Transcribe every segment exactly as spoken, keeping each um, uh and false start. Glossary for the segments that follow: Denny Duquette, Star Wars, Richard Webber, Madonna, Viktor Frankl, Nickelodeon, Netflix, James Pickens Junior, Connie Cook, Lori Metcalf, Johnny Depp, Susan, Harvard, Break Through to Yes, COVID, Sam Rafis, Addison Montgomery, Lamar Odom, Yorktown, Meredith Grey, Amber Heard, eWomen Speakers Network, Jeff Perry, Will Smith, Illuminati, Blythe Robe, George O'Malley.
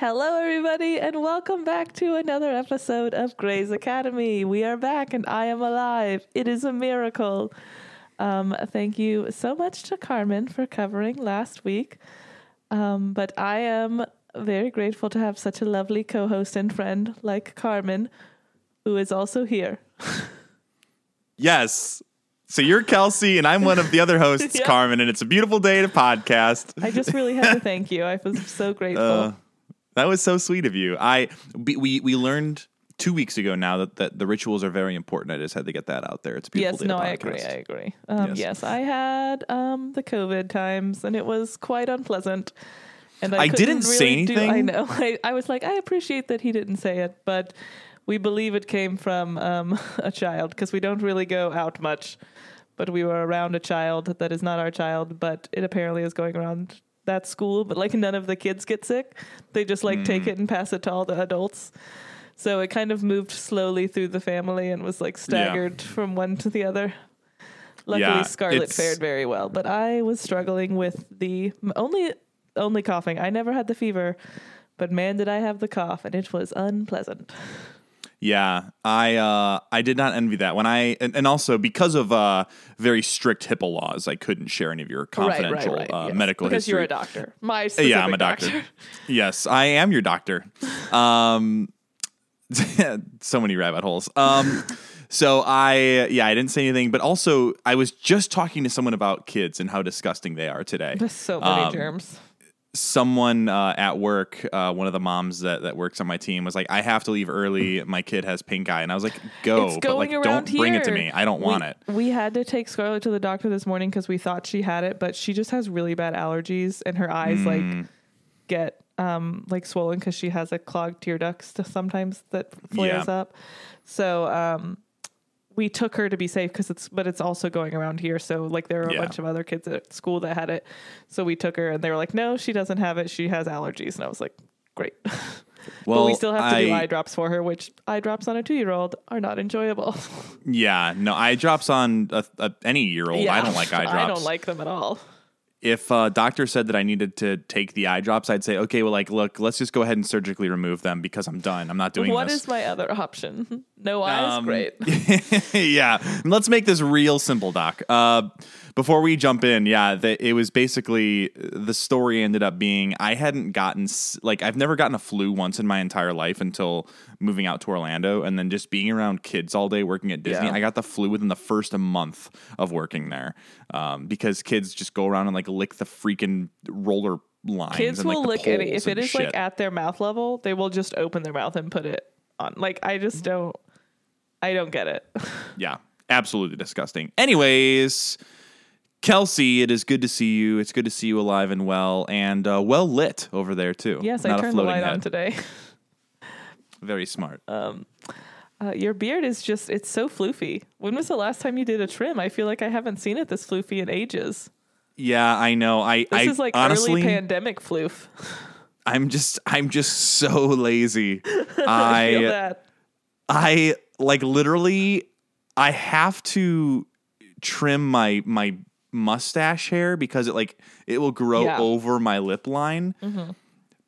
Hello, everybody, and welcome back to another episode of Grey's Academy. We are back, and I am alive. It is a miracle. Um, thank you so much to Carmen for covering last week. Um, but I am very grateful to have such a lovely co-host and friend like Carmen, who is also here. Yes. So you're Kelsey, and I'm one of the other hosts, yeah. Carmen, and it's a beautiful day to podcast. I just really had to thank you. I was so grateful. Uh. That was so sweet of you. I we we learned two weeks ago now that, that the rituals are very important. I just had to get that out there. It's a beautiful yes, day no, to podcast. I agree. I agree. Um, yes. yes, I had um, the COVID times, and it was quite unpleasant. And I, I didn't really say anything. Do, I know. I, I was like, I appreciate that he didn't say it, but we believe it came from um, a child because we don't really go out much. But we were around a child that is not our child, but it apparently is going around that school, but like none of the kids get sick. They just like mm. take it and pass it to all the adults. So it kind of moved slowly through the family and was like staggered yeah. from one to the other. Luckily, yeah, Scarlett fared very well, but I was struggling with the only only coughing. I never had the fever, but man, did I have the cough, and it was unpleasant. Yeah, I uh, I did not envy that when I and, and also because of uh, very strict HIPAA laws, I couldn't share any of your confidential right, right, right, uh, yes. medical because history. Because you're a doctor. My specific yeah, I'm a doctor. doctor. Yes, I am your doctor. Um, so many rabbit holes. Um, so I yeah, I didn't say anything, but also I was just talking to someone about kids and how disgusting they are today. There's so many um, germs. Someone uh, at work, uh, one of the moms that, that works on my team was like, I have to leave early. My kid has pink eye. And I was like, go, but like, don't here. bring it to me. I don't we, want it. We had to take Scarlett to the doctor this morning because we thought she had it, but she just has really bad allergies and her eyes mm. like get um, like swollen because she has a clogged tear ducts sometimes that flares yeah. up. So um, we took her to be safe because it's, but it's also going around here. So like there were a yeah. bunch of other kids at school that had it. So we took her and they were like, no, she doesn't have it. She has allergies. And I was like, great. Well, but we still have I, to do eye drops for her, which eye drops on a two-year-old are not enjoyable. Yeah, no, eye drops on a, a, any year-old. Yeah, I don't like eye drops. I don't like them at all. If a doctor said that I needed to take the eye drops, I'd say, okay, well, like, look, let's just go ahead and surgically remove them because I'm done. I'm not doing what this. What is my other option? No eyes? Um, Great. yeah. And let's make this real simple, Doc. Uh, before we jump in, yeah, the, it was basically the story ended up being I hadn't gotten, like, I've never gotten a flu once in my entire life until moving out to Orlando and then just being around kids all day working at Disney. Yeah. I got the flu within the first month of working there um, because kids just go around and, like, lick the freaking roller lines. Kids and, like, will lick it if it is shit. Like at their mouth level. They will just open their mouth and put it on. Like I just don't, I don't get it. Yeah, absolutely disgusting. Anyways, Kelsey, it is good to see you. It's good to see you alive and well, and uh, well lit over there too. Yes, Not I turned the light head. on today. Very smart. Um, uh, your beard is just—it's so floofy. When was the last time you did a trim? I feel like I haven't seen it this floofy in ages. Yeah, I know. I this I, is like honestly, early pandemic floof. I'm just, I'm just so lazy. I, I feel that. I like literally, I have to trim my my mustache hair because it like it will grow yeah. over my lip line. Mm-hmm.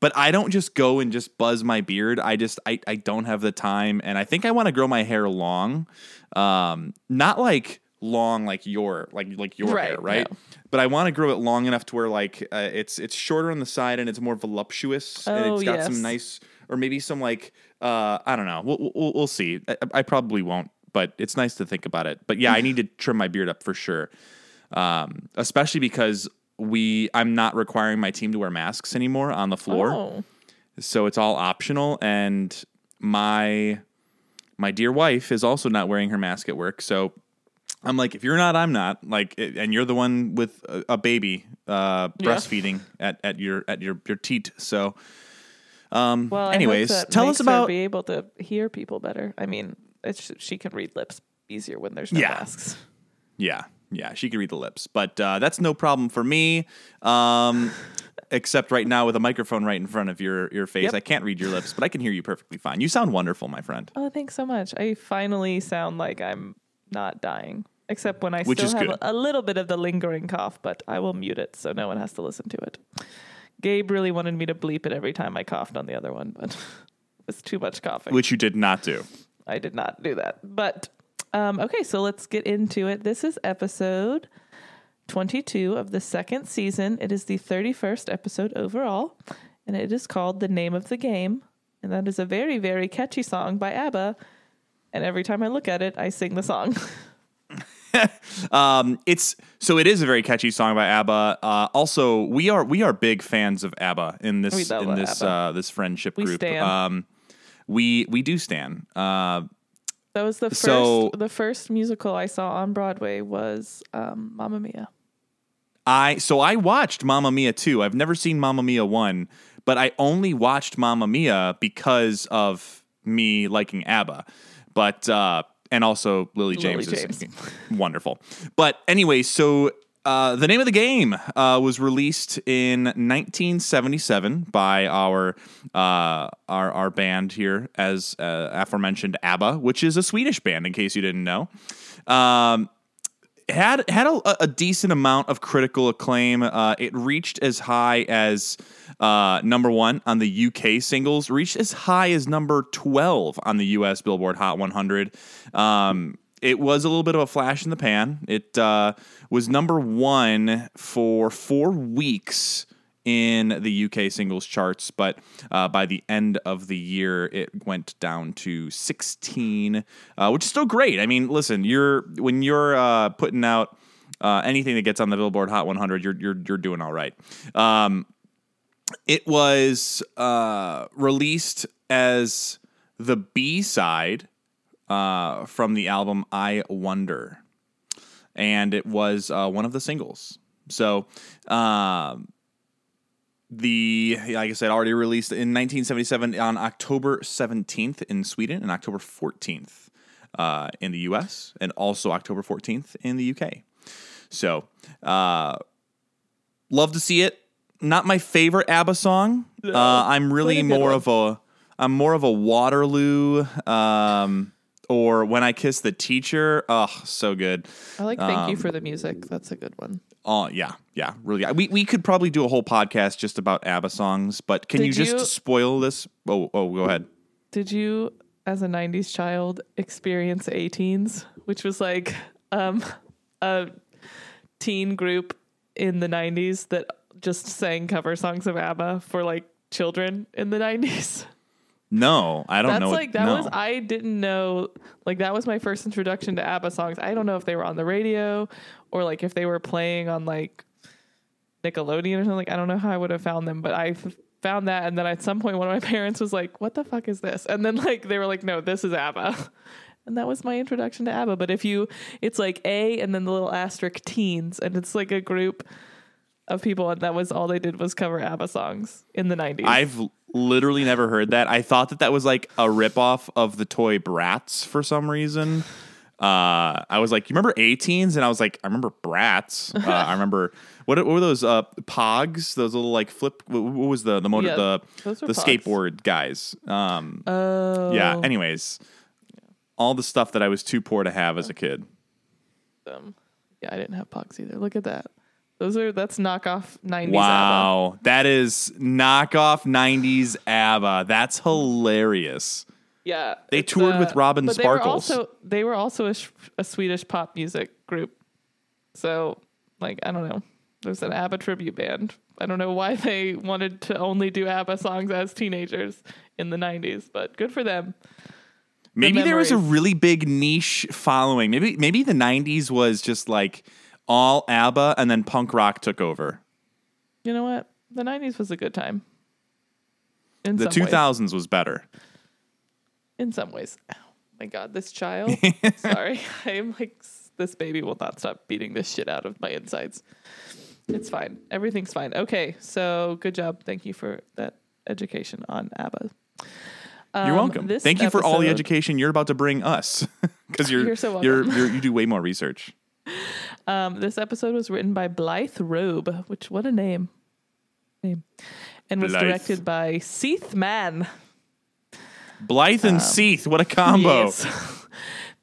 But I don't just go and just buzz my beard. I just I I don't have the time, and I think I want to grow my hair long, um, not like. long like your like like your right, hair right yeah. but I want to grow it long enough to where like uh, it's it's shorter on the side and it's more voluptuous oh, and it's got yes. some nice or maybe some like uh I don't know we'll we'll, we'll see I, I probably won't, but it's nice to think about it. But yeah, I need to trim my beard up for sure, um especially because we I'm not requiring my team to wear masks anymore on the floor, oh. so it's all optional, and my my dear wife is also not wearing her mask at work, so I'm like, if you're not, I'm not. Like, and you're the one with a, a baby uh, yeah. breastfeeding at, at your at your, your teat. So, um. Well, anyways, I hope that tell makes us about her be able to hear people better. I mean, it's, she can read lips easier when there's no yeah. masks. Yeah, yeah, she can read the lips, but uh, that's no problem for me. Um, except right now with a microphone right in front of your your face, yep. I can't read your lips, but I can hear you perfectly fine. You sound wonderful, my friend. Oh, thanks so much. I finally sound like I'm not dying. Except when I Which still have good. a little bit of the lingering cough, but I will mute it so no one has to listen to it. Gabe really wanted me to bleep it every time I coughed on the other one, but it was too much coughing. Which you did not do. I did not do that. But, um, okay, so let's get into it. This is episode twenty-two of the second season. It is the thirty-first episode overall, and it is called The Name of the Game. And that is a very, very catchy song by ABBA. And every time I look at it, I sing the song. um, it's so it is a very catchy song by ABBA. Uh, also, we are we are big fans of ABBA in this in this uh, this friendship we group. Stan. Um, we we do stan. Uh, that was the first so, the first musical I saw on Broadway was um, Mamma Mia. I so I watched Mamma Mia two. I've never seen Mamma Mia one, but I only watched Mamma Mia because of me liking ABBA. But uh, and also Lily James Lily is James. Wonderful. But anyway, so uh, The Name of the Game uh, was released in nineteen seventy-seven by our uh, our our band here, as uh, aforementioned ABBA, which is a Swedish band, in case you didn't know. Um, had had a, a decent amount of critical acclaim. Uh, it reached as high as uh, number one on the U K singles, reached as high as number twelve on the U S Billboard Hot one hundred. Um, it was a little bit of a flash in the pan. It uh, was number one for four weeks in the U K singles charts, but uh, by the end of the year, it went down to sixteen, uh, which is still great. I mean, listen, you're when you're uh, putting out uh, anything that gets on the Billboard Hot one hundred, you're you're you're doing all right. Um, it was uh, released as the B-side uh, from the album I Wonder, and it was uh, one of the singles. So. Uh, The, like I said, already released in nineteen seventy-seven on October seventeenth in Sweden and October fourteenth uh, in the U S and also October fourteenth in the U K. So, uh, love to see it. Not my favorite ABBA song. Uh, I'm really more of a, I'm more of a Waterloo um, or When I Kiss the Teacher. Oh, so good. I like Thank um, You for the Music. That's a good one. Oh, yeah, yeah, really. We we could probably do a whole podcast just about ABBA songs, but can did you just you, spoil this? Oh, oh, go ahead. Did you, as a nineties child, experience A-Teens, which was like um, a teen group in the nineties that just sang cover songs of ABBA for like children in the nineties? No, I don't That's know. That's like, that no. was, I didn't know, like, that was my first introduction to ABBA songs. I don't know if they were on the radio or, like, if they were playing on, like, Nickelodeon or something. I don't know how I would have found them, but I f- found that. And then at some point, one of my parents was like, what the fuck is this? And then, like, they were like, no, this is ABBA. And that was my introduction to ABBA. But if you, it's like A and then the little asterisk teens, and it's like a group of people, and that was all they did was cover ABBA songs in the nineties. I've literally never heard that. I thought that that was like a ripoff of the toy Bratz for some reason. Uh, I was like, you remember A-Teens? And I was like, I remember Bratz. Uh, I remember, what, what were those uh, Pogs? Those little like flip, what, what was the the motor, yeah, the, the skateboard guys? Um, oh. Yeah, anyways. All the stuff that I was too poor to have as a kid. Um, yeah, I didn't have Pogs either. Look at that. Those are, that's knockoff nineties wow, ABBA. That is knockoff nineties ABBA. That's hilarious. Yeah. They toured uh, with Robin but Sparkles. They were also, they were also a, a Swedish pop music group. So, like, I don't know. There's an ABBA tribute band. I don't know why they wanted to only do ABBA songs as teenagers in the nineties, but good for them. Maybe the there was a really big niche following. Maybe, maybe the nineties was just like all ABBA, and then punk rock took over. You know what? The nineties was a good time. In the two thousands was better. In some ways. Oh, my God, this child. Sorry. I'm like, this baby will not stop beating this shit out of my insides. It's fine. Everything's fine. Okay, so good job. Thank you for that education on ABBA. Um, you're welcome. Thank you episode, for all the education you're about to bring us. Because you're, you're, so you're, you're, you do way more research. Um, this episode was written by Blythe Robe, which what a name, name, and was Blythe. Directed by Seath Mann. Blythe um, and Seath, what a combo! Yes.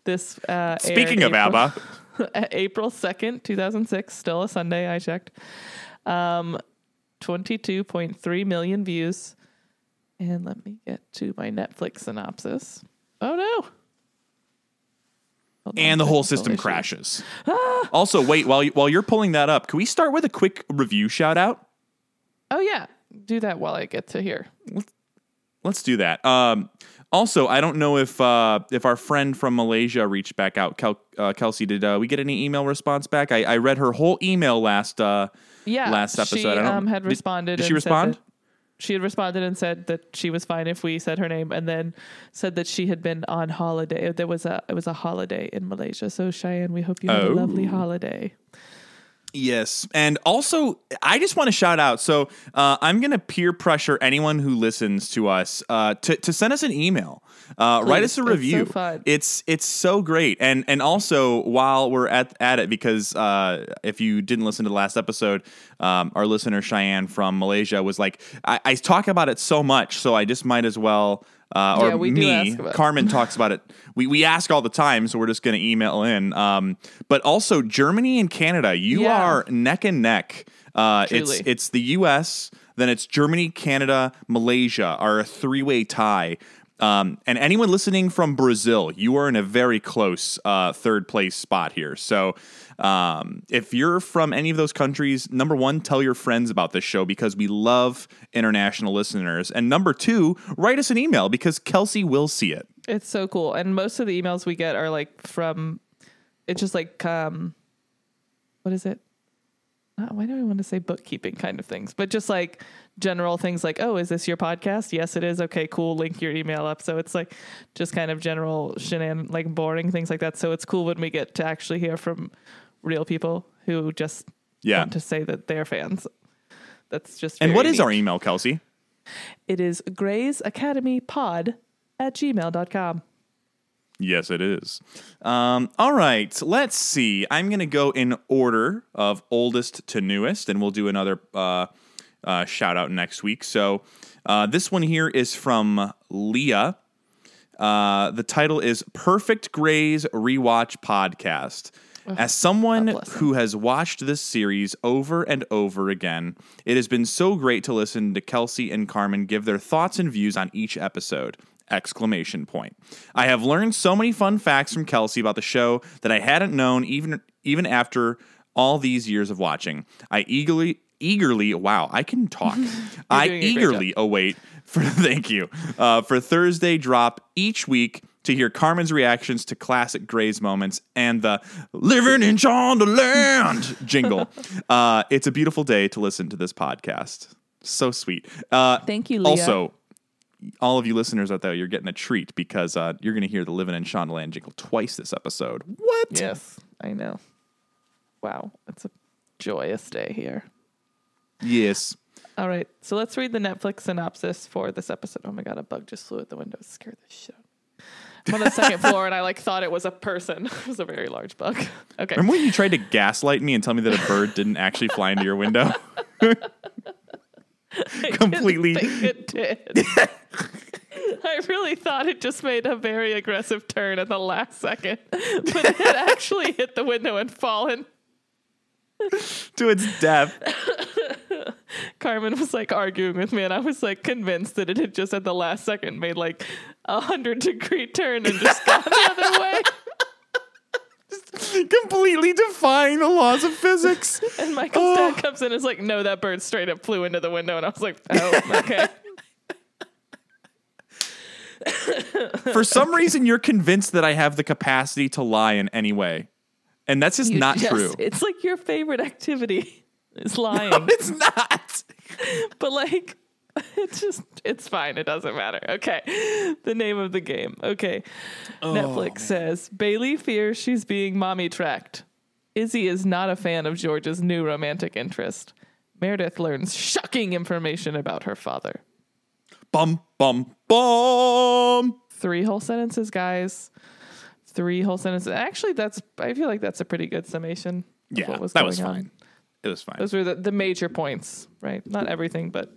This uh, speaking of April, ABBA, April second, two thousand six, still a Sunday. I checked. Um, twenty-two point three million views. And let me get to my Netflix synopsis. Oh, no. Hold and on, the whole system issue. crashes. Ah! Also, wait, while, you, while you're pulling that up, can we start with a quick review shout out? Oh, yeah. Do that while I get to here. Let's, let's do that. Um, also, I don't know if uh, if our friend from Malaysia reached back out. Kel- uh, Kelsey, did uh, we get any email response back? I, I read her whole email last uh, yeah, last episode. She I don't, um, had did, responded. Did she respond? She had responded and said that she was fine if we said her name, and then said that she had been on holiday. There was a it was a holiday in Malaysia. So Cheyenne, we hope you had oh. a lovely holiday. Yes. And also, I just want to shout out. So uh, I'm going to peer pressure anyone who listens to us uh, to, to send us an email. Uh, Please, write us a review. It's so fun. It's, it's so great. And and also, while we're at, at it, because uh, if you didn't listen to the last episode, um, our listener Cheyenne from Malaysia was like, I, I talk about it so much, so I just might as well. Uh, or yeah, we me, Carmen talks about it. We we ask all the time, so we're just going to email in. Um, but also Germany and Canada, you yeah. are neck and neck. Uh, it's it's the U S, then it's Germany, Canada, Malaysia are a three-way tie. Um, and anyone listening from Brazil, you are in a very close uh, third place spot here. So um, if you're from any of those countries, number one, tell your friends about this show because we love international listeners. And number two, write us an email because Kelsey will see it. It's so cool. And most of the emails we get are like from, it's just like, um, what is it? Why do I want to say bookkeeping kind of things? But just like general things like, oh, is this your podcast? Yes, it is. Okay, cool. Link your email up. So it's like just kind of general shenan, like boring things like that. So it's cool when we get to actually hear from real people who just yeah. want to say that they're fans. That's just very And what neat. Is our email, Kelsey? It is grays academy pod at gmail dot com. Yes, it is. Um, all right, let's see. I'm going to go in order of oldest to newest, and we'll do another uh, uh, shout-out next week. So uh, this one here is from Leah. Uh, the title is Perfect Grays Rewatch Podcast. Oh, as someone who has watched this series over and over again, it has been so great to listen to Kelsey and Carmen give their thoughts and views on each episode. Exclamation point. I have learned so many fun facts from Kelsey about the show that I hadn't known even even after all these years of watching. I eagerly eagerly wow, I can talk. I eagerly await for thank you. Uh, for Thursday drop each week to hear Carmen's reactions to classic Grey's moments and the living in Shondaland jingle. Uh, it's a beautiful day to listen to this podcast. So sweet. Uh, thank you, Leah. Also, all of you listeners out there, you're getting a treat because uh, you're going to hear the Living in Shondaland jingle twice this episode. What? Yes, I know. Wow. It's a joyous day here. Yes. All right. So let's read the Netflix synopsis for this episode. Oh, my God. A bug just flew at the window. Scared the shit out of me. I'm on the second floor, and I like thought it was a person. It was a very large bug. Okay. Remember when you tried to gaslight me and tell me that a bird didn't actually fly into your window? I completely didn't think it did. I really thought it just made a very aggressive turn at the last second, but it had actually hit the window and fallen to its death. Carmen was like arguing with me, and I was like convinced that it had just at the last second made like a hundred degree turn and just gone the other way. Completely defying the laws of physics. And Michael's oh. dad comes in and is like, no, that bird straight up flew into the window. And I was like, oh, okay. For some okay. reason, you're convinced that I have the capacity to lie in any way. And that's just you, not yes, true. It's like your favorite activity is lying. No, it's not. But like, it's just, it's fine. It doesn't matter. Okay. The name of the game. Okay. Oh, Netflix man. says, Bailey fears she's being mommy tracked. Izzy is not a fan of George's new romantic interest. Meredith learns shocking information about her father. Bum, bum, bum. Three whole sentences, guys. Three whole sentences. Actually, that's, I feel like that's a pretty good summation. Yeah, of what was that going was fine. On. It was fine. Those were the, the major points, right? Not everything, but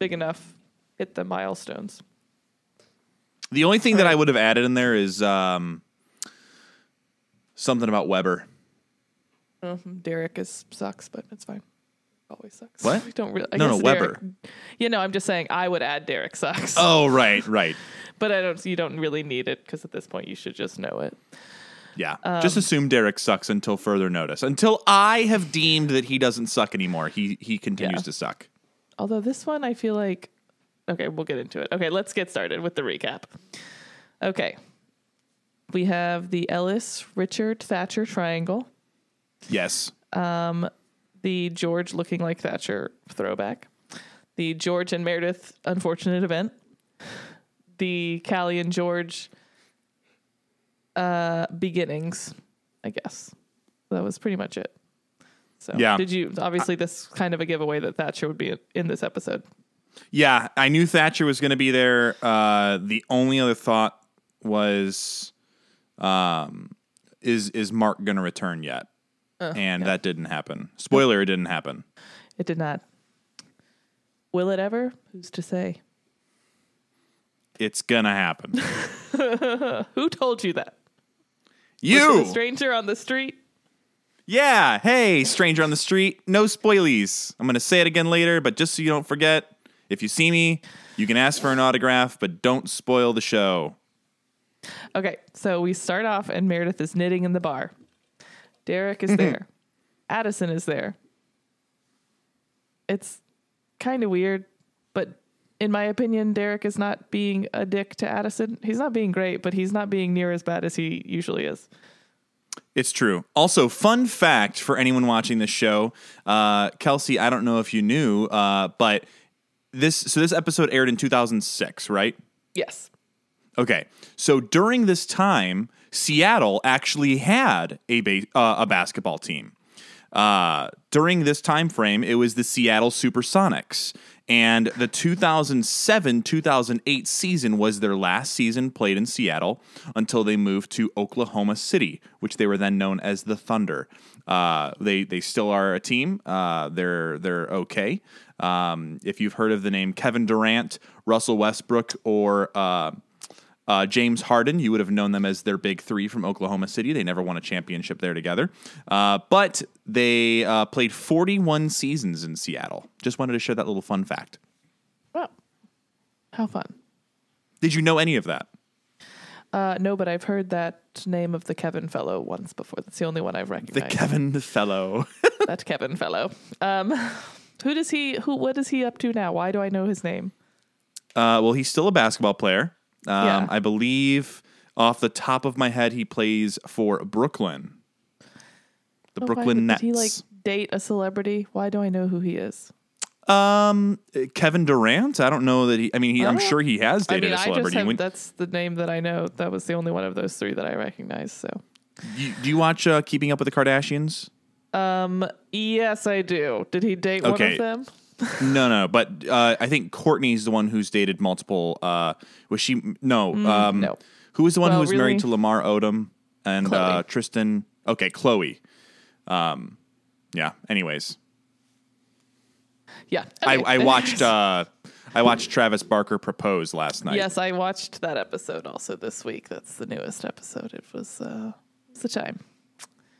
big enough, hit the milestones. The only thing All that right. I would have added in there is um, something about Webber. Oh, Derek is sucks, but it's fine. always sucks. What? We don't really. I no, no, Webber. Derek, you know, I'm just saying I would add Derek sucks. Oh, right, right. But I don't. You don't really need it because at this point you should just know it. Yeah, um, just assume Derek sucks until further notice. Until I have deemed that he doesn't suck anymore, he he continues yeah. to suck. Although this one, I feel like, okay, we'll get into it. Okay, let's get started with the recap. Okay, we have the Ellis Richard Thatcher triangle. Yes. Um, the George looking like Thatcher throwback. The George and Meredith unfortunate event. The Callie and George. Uh, beginnings, I guess. That was pretty much it. So yeah. Did you, obviously this kind of a giveaway that Thatcher would be in this episode. Yeah. I knew Thatcher was going to be there. Uh, the only other thought was, um, is, is Mark going to return yet? Uh, and yeah. that didn't happen. Spoiler. It didn't happen. It did not. Will it ever? Who's to say? It's going to happen. Who told you that? You stranger on the street. Yeah. Hey, stranger on the street. No spoilies. I'm going to say it again later, but just so you don't forget, if you see me, you can ask for an autograph, but don't spoil the show. Okay. So we start off and Meredith is knitting in the bar. Derek is there. Addison is there. It's kind of weird, but in my opinion, Derek is not being a dick to Addison. He's not being great, but he's not being near as bad as he usually is. It's true. Also, fun fact for anyone watching this show, uh, Kelsey, I don't know if you knew, uh, but this, so this episode aired in two thousand six, right? Yes. Okay. So during this time, Seattle actually had a, ba- uh, a basketball team. Uh, during this time frame, it was the Seattle Supersonics. And the two thousand seven two thousand eight season was their last season played in Seattle until they moved to Oklahoma City, which they were then known as the Thunder. Uh, they they still are a team. Uh, they're they're okay. Um, if you've heard of the name Kevin Durant, Russell Westbrook, or uh, uh, James Harden, you would have known them as their big three from Oklahoma City. They never won a championship there together. Uh, but... They uh, played forty-one seasons in Seattle. Just wanted to share that little fun fact. Wow. How fun. Did you know any of that? Uh, no, but I've heard that name of the Kevin Fellow once before. That's the only one I've recognized. The Kevin Fellow. That Kevin Fellow. Um, who does he, who, what is he up to now? Why do I know his name? Uh, well, he's still a basketball player. Um, yeah. I believe off the top of my head, he plays for Brooklyn. The oh, Brooklyn why, Nets. Did he like date a celebrity? Why do I know who he is? Um, Kevin Durant. I don't know that he. I mean, he, I'm sure he has dated I mean, a celebrity. I just have, that's the name that I know. That was the only one of those three that I recognize. So, you, do you watch uh, Keeping Up with the Kardashians? Um, yes, I do. Did he date okay. one of them? No, no. But uh, I think Courtney's the one who's dated multiple. Uh, was she? No. Mm, um, no. Who was the one well, who was really? married to Lamar Odom and uh, Tristan? Okay, Chloe. Um, yeah, anyways. Yeah. Okay. I, I watched, uh, I watched Travis Barker propose last night. Yes. I watched that episode also this week. That's the newest episode. It was, uh, it's a time.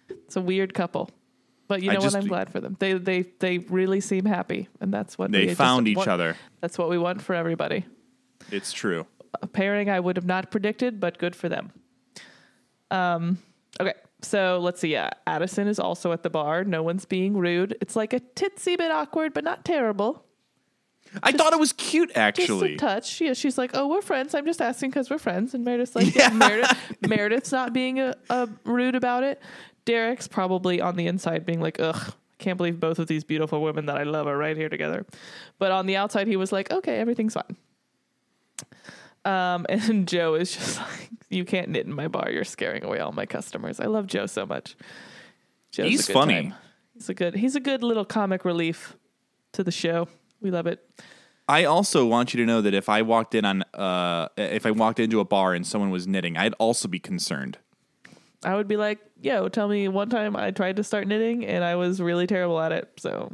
It's a weird couple, but you know just, what? I'm glad for them. They, they, they really seem happy and that's what they found each want. other. That's what we want for everybody. It's true. A pairing I would have not predicted, but good for them. Um, okay. So let's see. Yeah, Addison is also at the bar. No one's being rude. It's like a titsy bit awkward, but not terrible. I just, thought it was cute, actually. Just a touch. Yeah, she's like, "Oh, we're friends. I'm just asking because we're friends." And Meredith's like, yeah. Yeah, Meredith, Meredith's not being a, a rude about it. Derek's probably on the inside being like, "Ugh, I can't believe both of these beautiful women that I love are right here together." But on the outside, he was like, "Okay, everything's fine." Um, and Joe is just like, "You can't knit in my bar. You're scaring away all my customers." I love Joe so much. Joe's he's a good funny. Time. He's a good, he's a good little comic relief to the show. We love it. I also want you to know that if I walked in on, uh, if I walked into a bar and someone was knitting, I'd also be concerned. I would be like, "Yo, tell me one time I tried to start knitting and I was really terrible at it. So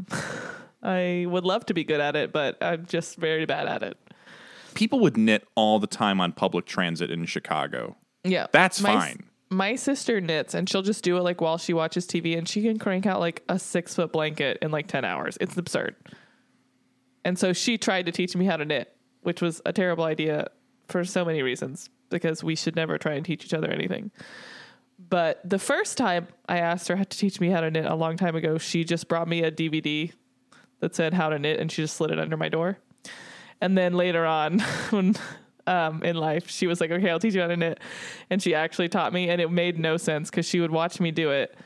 I would love to be good at it, but I'm just very bad at it." People would knit all the time on public transit in Chicago. Yeah. That's my, fine. my sister knits and she'll just do it like while she watches T V, and she can crank out like a six foot blanket in like ten hours. It's absurd. And so she tried to teach me how to knit, which was a terrible idea for so many reasons, because we should never try and teach each other anything. But the first time I asked her to teach me how to knit a long time ago, she just brought me a D V D that said how to knit, and she just slid it under my door. And then later on when, um, in life, she was like, okay, I'll teach you how to knit. And she actually taught me, and it made no sense because she would watch me do it,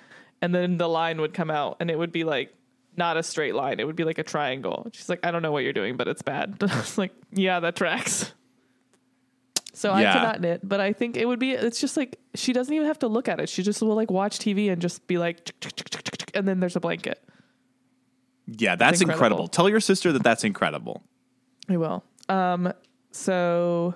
and then the line would come out and it would be like, not a straight line. It would be like a triangle. She's like, I don't know what you're doing, but it's bad. I was like, yeah, that tracks. So yeah. I cannot knit, but I think it would be, it's just like, she doesn't even have to look at it. She just will like watch T V and just be like, and then there's a blanket. Yeah, that's incredible. incredible. Tell your sister that that's incredible. I will. Um, so.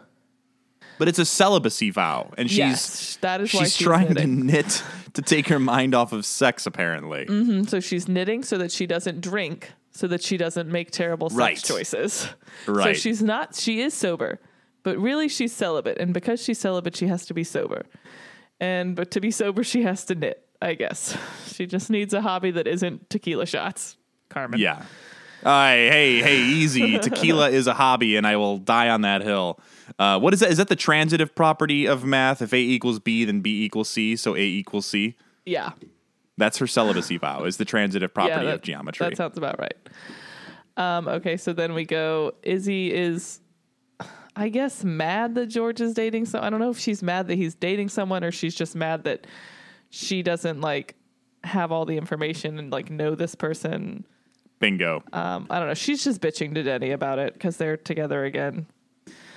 But it's a celibacy vow, and she's yes, that is she's, why she's trying knitting. to knit to take her mind off of sex, apparently. Mm-hmm. So she's knitting so that she doesn't drink, so that she doesn't make terrible right. sex choices. Right. So she's not, she is sober, but really she's celibate. And because she's celibate, she has to be sober. And but to be sober, she has to knit, I guess. She just needs a hobby that isn't tequila shots, Carmen. Yeah. Uh, hey, hey, easy. Tequila is a hobby, and I will die on that hill. Uh, what is that? Is that the transitive property of math? If A equals B, then B equals C, so A equals C? Yeah. That's her celibacy vow, is the transitive property yeah, that, of geometry. That sounds about right. Um, okay, so then we go, Izzy is, I guess, mad that George is dating someone. I don't know if she's mad that he's dating someone, or she's just mad that she doesn't, like, have all the information and, like, know this person. Bingo. Um, I don't know. She's just bitching to Denny about it because they're together again.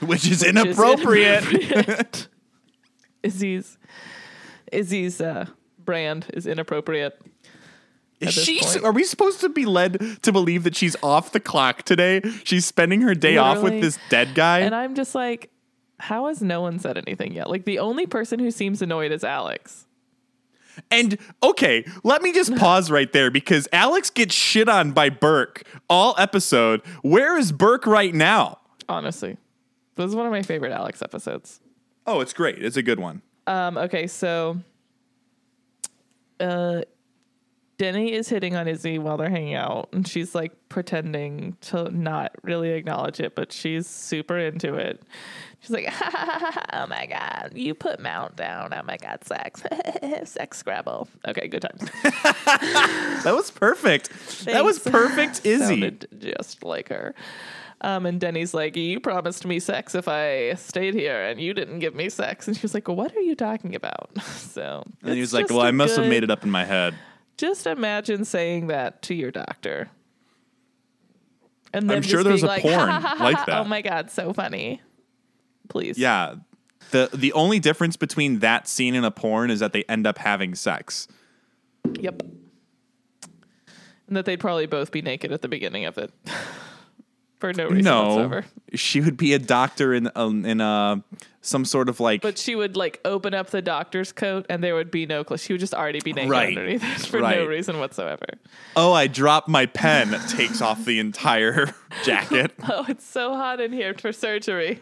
Which is Which inappropriate. Is inappropriate. Izzy's Izzy's uh, brand is inappropriate. Is she? Point. Are we supposed to be led to believe that she's off the clock today? She's spending her day Literally. off with this dead guy. And I'm just like, how has no one said anything yet? Like, the only person who seems annoyed is Alex. And, okay, let me just pause right there, because Alex gets shit on by Burke all episode. Where is Burke right now? Honestly, this is one of my favorite Alex episodes. Oh, it's great. It's a good one. Um, okay, so uh, Denny is hitting on Izzy while they're hanging out, and she's, like, pretending to not really acknowledge it, but she's super into it. She's like, oh, my God, you put Mount down. Oh, my God, sex. Sex Scrabble. Okay, good times. That was perfect. Thanks. That was perfect Izzy. Sounded just like her. Um, and Denny's like, you promised me sex if I stayed here, and you didn't give me sex. And she was like, what are you talking about? So and he was like, well, I must good, have made it up in my head. Just imagine saying that to your doctor. And then I'm sure there's a like, porn like that. Oh, my God, so funny. Please. Yeah. The the only difference between that scene and a porn is that they end up having sex. Yep. And that they'd probably both be naked at the beginning of it. For no reason no, whatsoever. She would be a doctor in um, in uh, some sort of like... But she would like open up the doctor's coat and there would be no... Cl- she would just already be naked right. underneath it for right. no reason whatsoever. Oh, I dropped my pen. Takes off the entire jacket. Oh, it's so hot in here for surgery.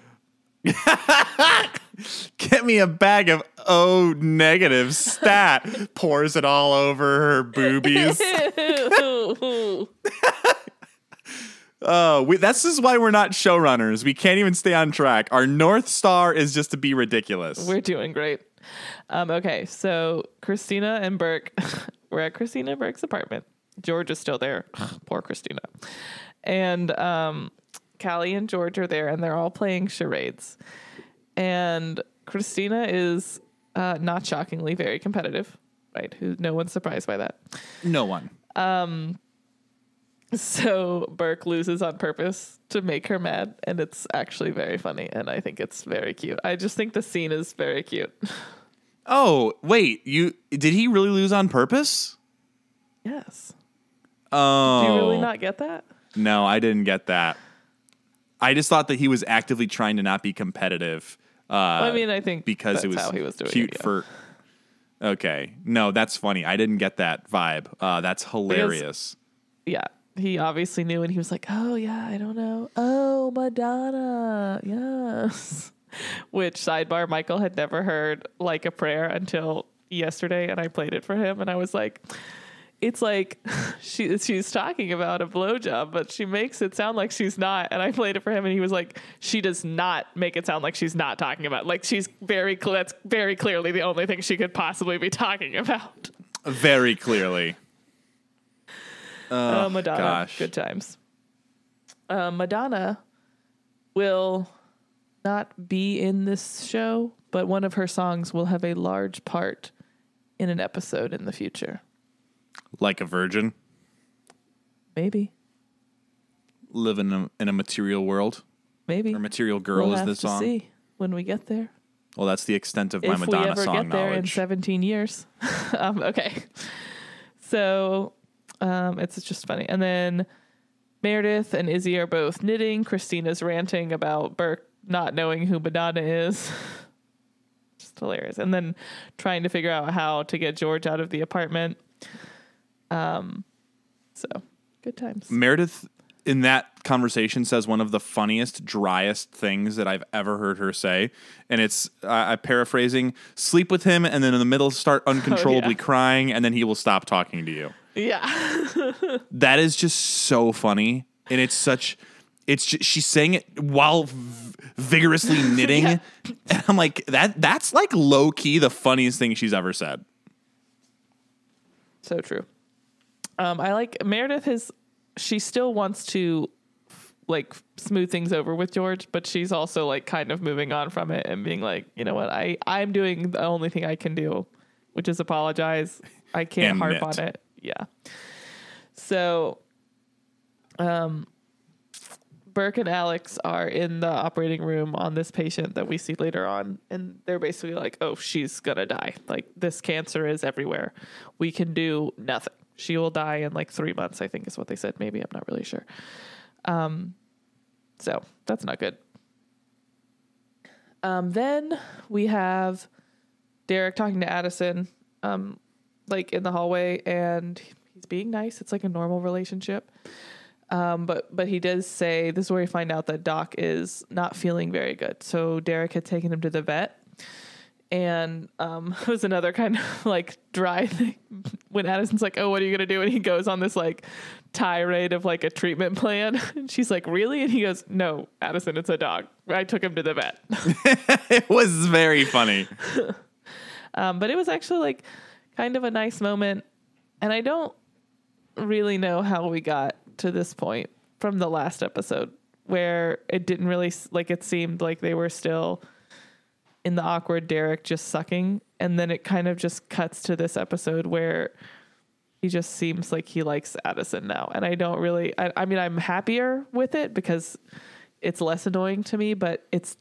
Get me a bag of O negative stat. Pours it all over her boobies. Oh, we, this is why we're not showrunners. We can't even stay on track. Our North Star is just to be ridiculous. We're doing great. Um, okay, so Christina and Burke, we're at Christina and Burke's apartment. George is still there. Poor Christina. And um, Callie and George are there, and they're all playing charades. And Christina is, uh, not shockingly, very competitive, right? Who, no one's surprised by that. No one. Um... So Burke loses on purpose to make her mad, and it's actually very funny, and I think it's very cute. I just think the scene is very cute. Oh, wait, you did he really lose on purpose? Yes. Oh. Did you really not get that? No, I didn't get that. I just thought that he was actively trying to not be competitive. Uh, well, I mean, I think because that's it was how he was doing cute it, yeah. for... Okay. No, that's funny. I didn't get that vibe. Uh, that's hilarious. Because, yeah. He obviously knew, and he was like, oh, yeah, I don't know. Oh, Madonna. Yes. which, sidebar, Michael had never heard Like a Prayer until yesterday, and I played it for him, and I was like, it's like she she's talking about a blowjob, but she makes it sound like she's not. And I played it for him, and he was like, she does not make it sound like she's not talking about. Like, she's very cl- that's very clearly the only thing she could possibly be talking about. Very clearly. Oh, uh, Madonna. Gosh. Good times. Uh, Madonna will not be in this show, but one of her songs will have a large part in an episode in the future. Like a virgin? Maybe. Live in a, in a material world? Maybe. Or material girl we'll is the song? We'll have to see when we get there. Well, that's the extent of my if Madonna song knowledge. If we ever get there knowledge. In seventeen years. um, okay. So um, it's just funny. And then Meredith and Izzy are both knitting. Christina's ranting about Burke not knowing who Madonna is. Just hilarious. And then trying to figure out how to get George out of the apartment. Um, so good times. Meredith in that conversation says one of the funniest, driest things that I've ever heard her say. And it's, uh, I'm paraphrasing, sleep with him. And then in the middle start uncontrollably oh, yeah. crying, and then he will stop talking to you. Yeah. That is just so funny. And it's such, it's just, she's saying it while v- vigorously knitting. Yeah. And I'm like, that, that's like low key, the funniest thing she's ever said. So true. Um, I like Meredith has, she still wants to like smooth things over with George, but she's also like kind of moving on from it and being like, you know what, I, I'm doing the only thing I can do, which is apologize. I can't harp on it. Yeah. So, um, Burke and Alex are in the operating room on this patient that we see later on. And they're basically like, oh, she's gonna die. Like, this cancer is everywhere. We can do nothing. She will die in like three months, I think is what they said. Maybe. I'm not really sure. Um, so that's not good. Um, then we have Derek talking to Addison, um, like in the hallway, and he's being nice. It's like a normal relationship. Um, but, but he does say, this is where we find out that Doc is not feeling very good. So Derek had taken him to the vet. And um, it was another kind of like dry thing when Addison's like, oh, what are you going to do? And he goes on this like tirade of like a treatment plan. And she's like, really? And he goes, no, Addison, it's a dog. I took him to the vet. It was very funny. um, but it was actually like kind of a nice moment. And I don't really know how we got to this point from the last episode where it didn't really like, it seemed like they were still in the awkward Derek just sucking, and then it kind of just cuts to this episode where he just seems like he likes Addison now. And I don't really, I, I mean, I'm happier with it because it's less annoying to me, but it's,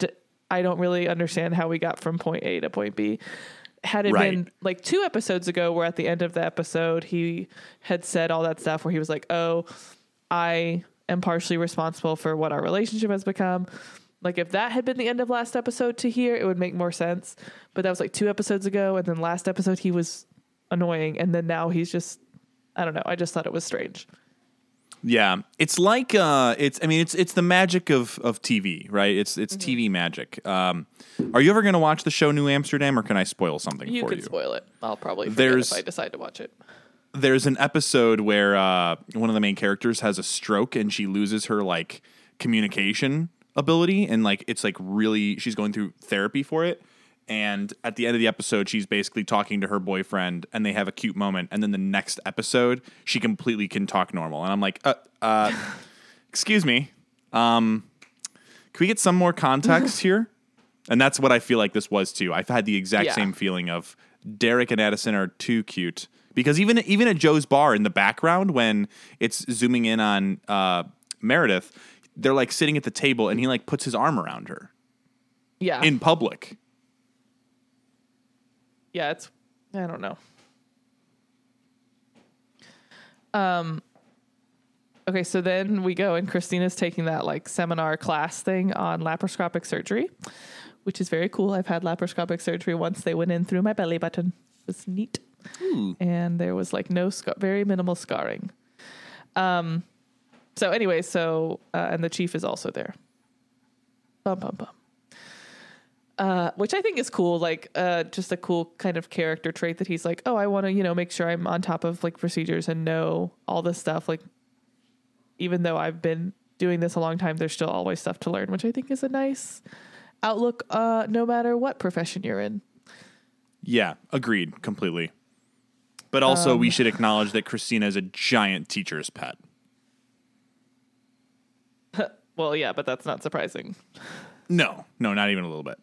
I don't really understand how we got from point A to point B. Had it right. been like two episodes ago where at the end of the episode, he had said all that stuff where he was like, oh, I am partially responsible for what our relationship has become. Like, if that had been the end of last episode to here, it would make more sense. But that was like two episodes ago. And then last episode, he was annoying. And then now he's just, I don't know. I just thought it was strange. Yeah. It's like, uh, it's, I mean, it's, it's the magic of, of T V, right? It's, it's mm-hmm. T V magic. Um, are you ever going to watch the show New Amsterdam, or can I spoil something you for you? You can spoil it. I'll probably forget if I decide to watch it. There's an episode where, uh, one of the main characters has a stroke and she loses her like communication ability, and like it's like really, she's going through therapy for it, and at the end of the episode she's basically talking to her boyfriend and they have a cute moment, and then the next episode she completely can talk normal, and I'm like uh, uh excuse me, um can we get some more context here? And that's what I feel like this was too. I've had the exact yeah. same feeling of Derek and Addison are too cute, because even even at Joe's bar in the background when it's zooming in on uh Meredith, they're like sitting at the table and he like puts his arm around her. Yeah. In public. Yeah. It's, I don't know. Um, okay. So then we go and Christina's taking that like seminar class thing on laparoscopic surgery, which is very cool. I've had laparoscopic surgery once. They went in through my belly button. It was neat. Ooh. And there was like no scar, very minimal scarring. Um, So anyway, so, uh, and the chief is also there. Bum, bum, bum. Uh, which I think is cool, like uh, just a cool kind of character trait that he's like, oh, I want to, you know, make sure I'm on top of like procedures and know all this stuff. Like, even though I've been doing this a long time, there's still always stuff to learn, which I think is a nice outlook, uh, no matter what profession you're in. Yeah, agreed completely. But also um, we should acknowledge that Christina is a giant teacher's pet. Well, yeah, but that's not surprising. No, no, not even a little bit.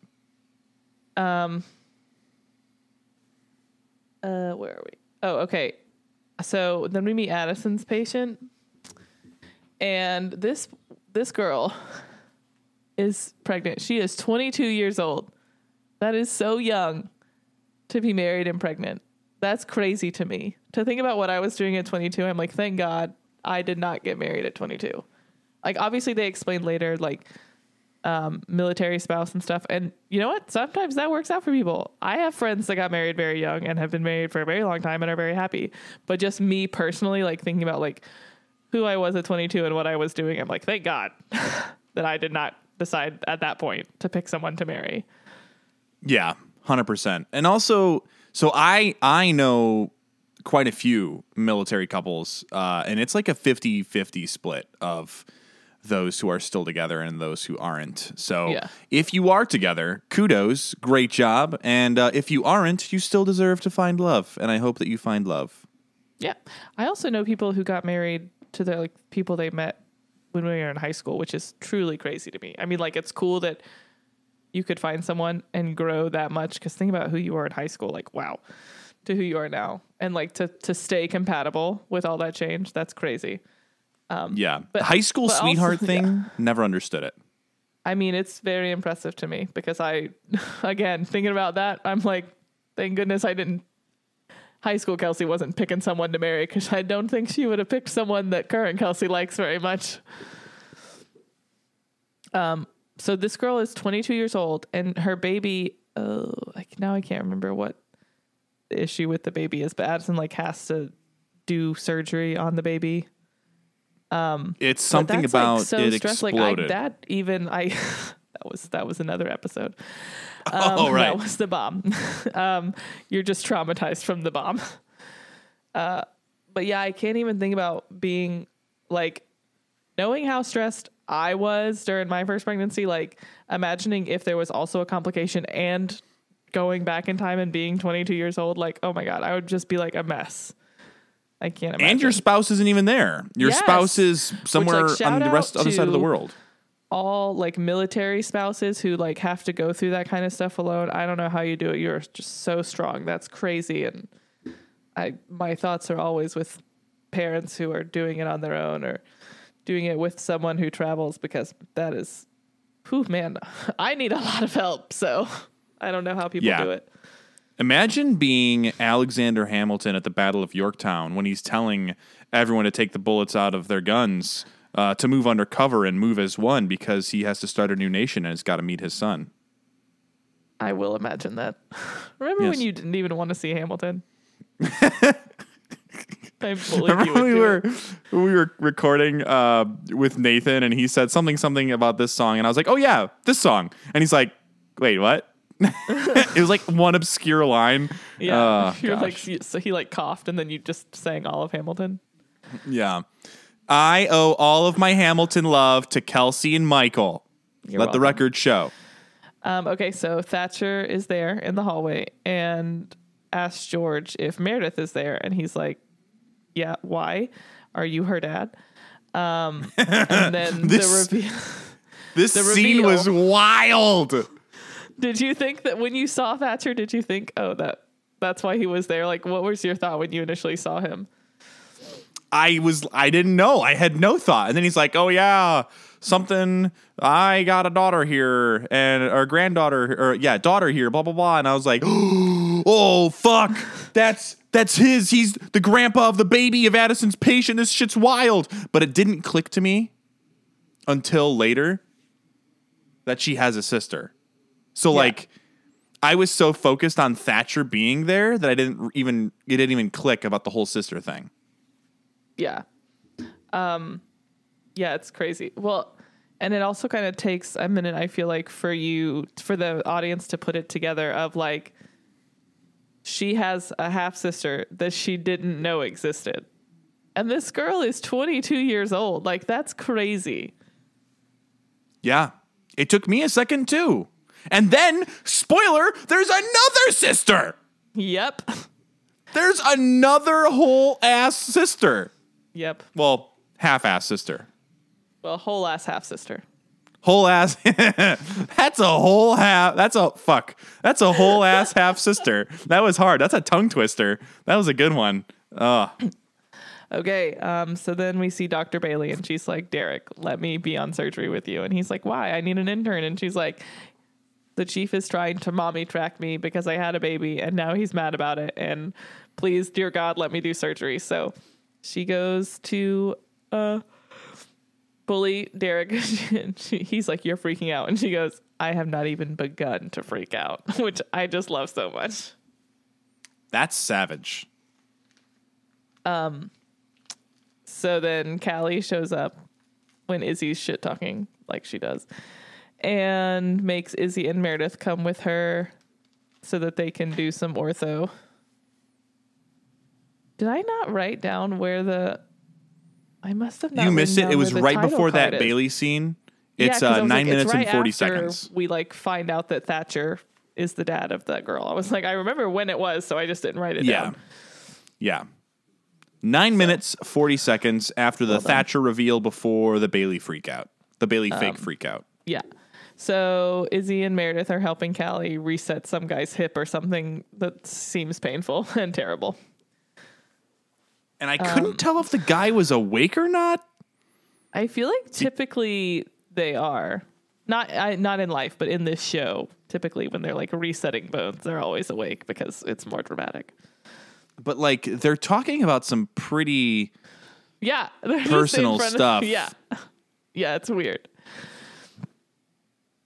Um, uh, where are we? Oh, okay. So then we meet Addison's patient, and this, this girl is pregnant. She is twenty-two years old. That is so young to be married and pregnant. That's crazy to me to think about what I was doing at twenty-two. I'm like, thank God I did not get married at twenty-two. Like, obviously they explained later, like, Um, military spouse and stuff. And you know what? Sometimes that works out for people. I have friends that got married very young and have been married for a very long time and are very happy. But just me personally, like thinking about like who I was at twenty-two and what I was doing, I'm like, thank God that I did not decide at that point to pick someone to marry. Yeah, one hundred percent. And also, so I, I know quite a few military couples, uh, and it's like a fifty-fifty split of those who are still together and those who aren't. So yeah. If you are together, kudos, great job. And uh, if you aren't, you still deserve to find love. And I hope that you find love. Yeah. I also know people who got married to the like people they met when we were in high school, which is truly crazy to me. I mean, like, it's cool that you could find someone and grow that much. Cause think about who you were in high school, like, wow, to who you are now. And like to, to stay compatible with all that change. That's crazy. Um, yeah, but, the high school sweetheart also, thing, yeah. Never understood it. I mean, it's very impressive to me because I, again, thinking about that, I'm like, thank goodness I didn't. High school Kelsey wasn't picking someone to marry because I don't think she would have picked someone that current Kelsey likes very much. Um, so this girl is twenty-two years old and her baby, oh, like now I can't remember what the issue with the baby is, but Addison like has to do surgery on the baby. Um, it's something about like so it stress. Exploded. Like I, that even I, that was, that was another episode. Um, oh, right. That was the bomb. um, you're just traumatized from the bomb. Uh, but yeah, I can't even think about being like knowing how stressed I was during my first pregnancy. Like imagining if there was also a complication and going back in time and being twenty-two years old, like, oh my God, I would just be like a mess. I can't imagine. And your spouse isn't even there. Your yes. spouse is somewhere Which, like, on the rest other side of the world. All like military spouses who like have to go through that kind of stuff alone. I don't know how you do it. You're just so strong. That's crazy. And I, my thoughts are always with parents who are doing it on their own or doing it with someone who travels, because that is, whew, man, I need a lot of help. So I don't know how people yeah. do it. Imagine being Alexander Hamilton at the Battle of Yorktown when he's telling everyone to take the bullets out of their guns, uh, to move under cover and move as one because he has to start a new nation and has got to meet his son. I will imagine that. Remember yes. when you didn't even want to see Hamilton? I Remember you we were it. we were recording uh, with Nathan and he said something something about this song and I was like, oh yeah, this song, and he's like, wait, what? It was like one obscure line. Yeah, oh, like, so he like coughed, and then you just sang all of Hamilton. Yeah, I owe all of my Hamilton love to Kelsey and Michael. You're Let welcome. The record show. Um, okay, so Thatcher is there in the hallway and asks George if Meredith is there, and he's like, "Yeah, why? Are you her dad?" Um, and then this, the reveal. This the scene reveal, was wild. Did you think that when you saw Thatcher, did you think, oh, that that's why he was there? Like, what was your thought when you initially saw him? I was, I didn't know. I had no thought. And then he's like, oh, yeah, something. I got a daughter here and or granddaughter or yeah, daughter here, blah, blah, blah. And I was like, oh, fuck, that's that's his. He's the grandpa of the baby of Addison's patient. This shit's wild. But it didn't click to me until later that she has a sister. So yeah. like I was so focused on Thatcher being there that I didn't even, it didn't even click about the whole sister thing. Yeah. Um, yeah, it's crazy. Well, And it also kind of takes a minute, I feel like, for you, for the audience to put it together of like, she has a half sister that she didn't know existed. And this girl is twenty-two years old. Like, that's crazy. Yeah. It took me a second too. And then, spoiler, there's another sister. Yep. There's another whole ass sister. Yep. Well, half ass sister. Well, whole ass half sister. Whole ass. That's a whole half. That's a fuck. That's a whole ass half sister. That was hard. That's a tongue twister. That was a good one. Ugh. Okay. Um, so then we see Doctor Bailey and she's like, Derek, let me be on surgery with you. And he's like, why? I need an intern. And she's like, the chief is trying to mommy track me because I had a baby and now he's mad about it. And please, dear God, let me do surgery. So she goes to uh, bully Derek. And she, he's like, you're freaking out. And she goes, I have not even begun to freak out, which I just love so much. That's savage. Um. So then Callie shows up when Izzy's shit talking like she does. And makes Izzy and Meredith come with her so that they can do some ortho. Did I not write down where the... I must have not... You missed it. It was right before that is. Bailey scene. It's yeah, uh, nine like, minutes it's right and forty seconds. We like find out that Thatcher is the dad of that girl. I was like, I remember when it was, so I just didn't write it yeah. down. Yeah. Nine so. minutes, forty seconds after the well Thatcher reveal before the Bailey freak out. The Bailey um, fake freak out. Yeah. So Izzy and Meredith are helping Callie reset some guy's hip or something that seems painful and terrible. And I couldn't um, tell if the guy was awake or not. I feel like typically they are. Not I, not in life, but in this show, typically when they're like resetting bones, they're always awake because it's more dramatic. But like they're talking about some pretty yeah, personal stuff. Of, yeah. Yeah, it's weird.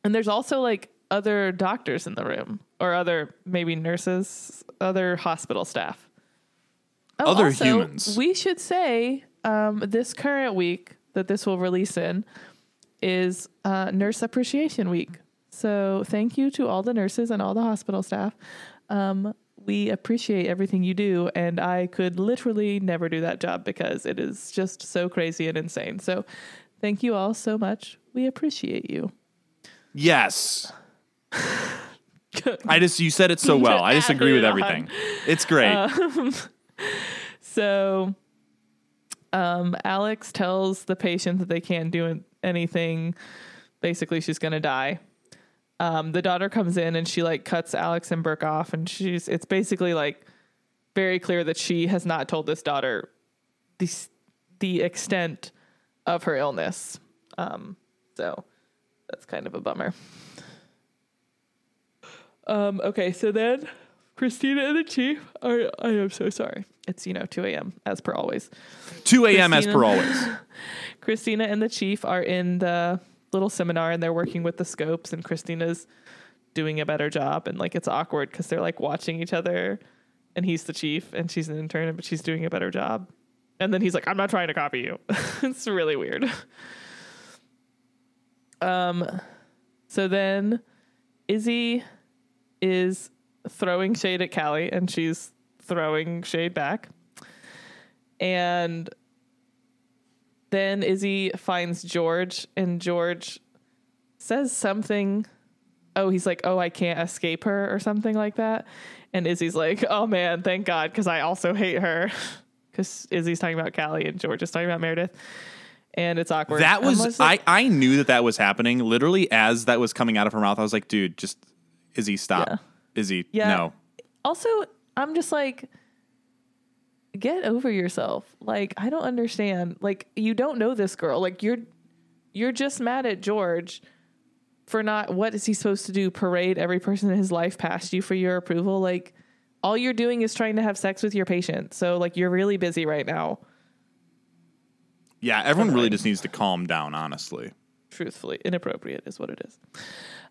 And there's also like other doctors in the room or other maybe nurses, other hospital staff. Oh, other also, humans. We should say um, this current week that this will release in is uh, Nurse Appreciation Week. So thank you to all the nurses and all the hospital staff. Um, we appreciate everything you do. And I could literally never do that job because it is just so crazy and insane. So thank you all so much. We appreciate you. Yes. I just, you said it so well. I just agree with everything. It's great. Um, so, um, Alex tells the patient that they can't do anything. Basically, she's going to die. Um, the daughter comes in and she like cuts Alex and Burke off. And she's, it's basically like very clear that she has not told this daughter the, the extent of her illness. Um, so that's kind of a bummer. Um, okay, so then Christina and the chief are, I am so sorry. It's, you know, two a.m. as per always. two a.m. as per always. Christina and the chief are in the little seminar and they're working with the scopes and Christina's doing a better job. And like, it's awkward because they're like watching each other and he's the chief and she's an intern, but she's doing a better job. And then he's like, I'm not trying to copy you. It's really weird. Um, so then Izzy is throwing shade at Callie and she's throwing shade back. And then Izzy finds George and George says something. Oh, he's like, oh, I can't escape her or something like that. And Izzy's like, oh man, thank God. Cause I also hate her because Izzy's talking about Callie and George is talking about Meredith. And it's awkward. That was, Unless, like, I, I knew that that was happening literally as that was coming out of her mouth. I was like, dude, just Izzy, stop. Yeah. Izzy, yeah. no. Also, I'm just like, get over yourself. Like, I don't understand. Like, you don't know this girl. Like, you're, you're just mad at George for not, what is he supposed to do? Parade every person in his life past you for your approval? Like, all you're doing is trying to have sex with your patient. So, like, you're really busy right now. Yeah, everyone really just needs to calm down, honestly. Truthfully, inappropriate is what it is.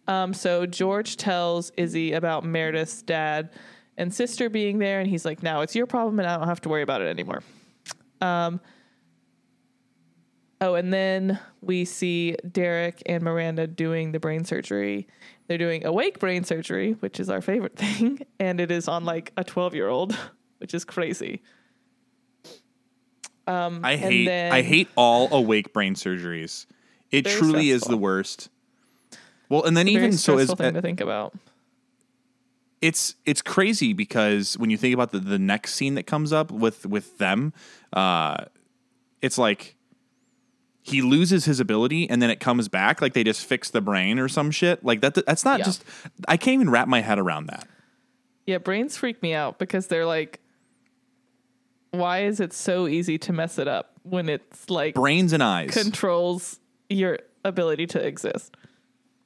Um, so George tells Izzy about Meredith's dad and sister being there, and he's like, now it's your problem, and I don't have to worry about it anymore. Um, Oh, and then we see Derek and Miranda doing the brain surgery. They're doing awake brain surgery, which is our favorite thing. And it is on like a twelve-year-old, which is crazy. Um, I hate then, I hate all awake brain surgeries. It truly stressful. Is the worst. Well, and then it's even so is thing uh, to think about. It's it's crazy because when you think about the, the next scene that comes up with with them, uh, it's like he loses his ability and then it comes back like they just fix the brain or some shit like that. That's not yeah. just I can't even wrap my head around that. Yeah, brains freak me out because they're like, why is it so easy to mess it up when it's like brains and eyes controls your ability to exist?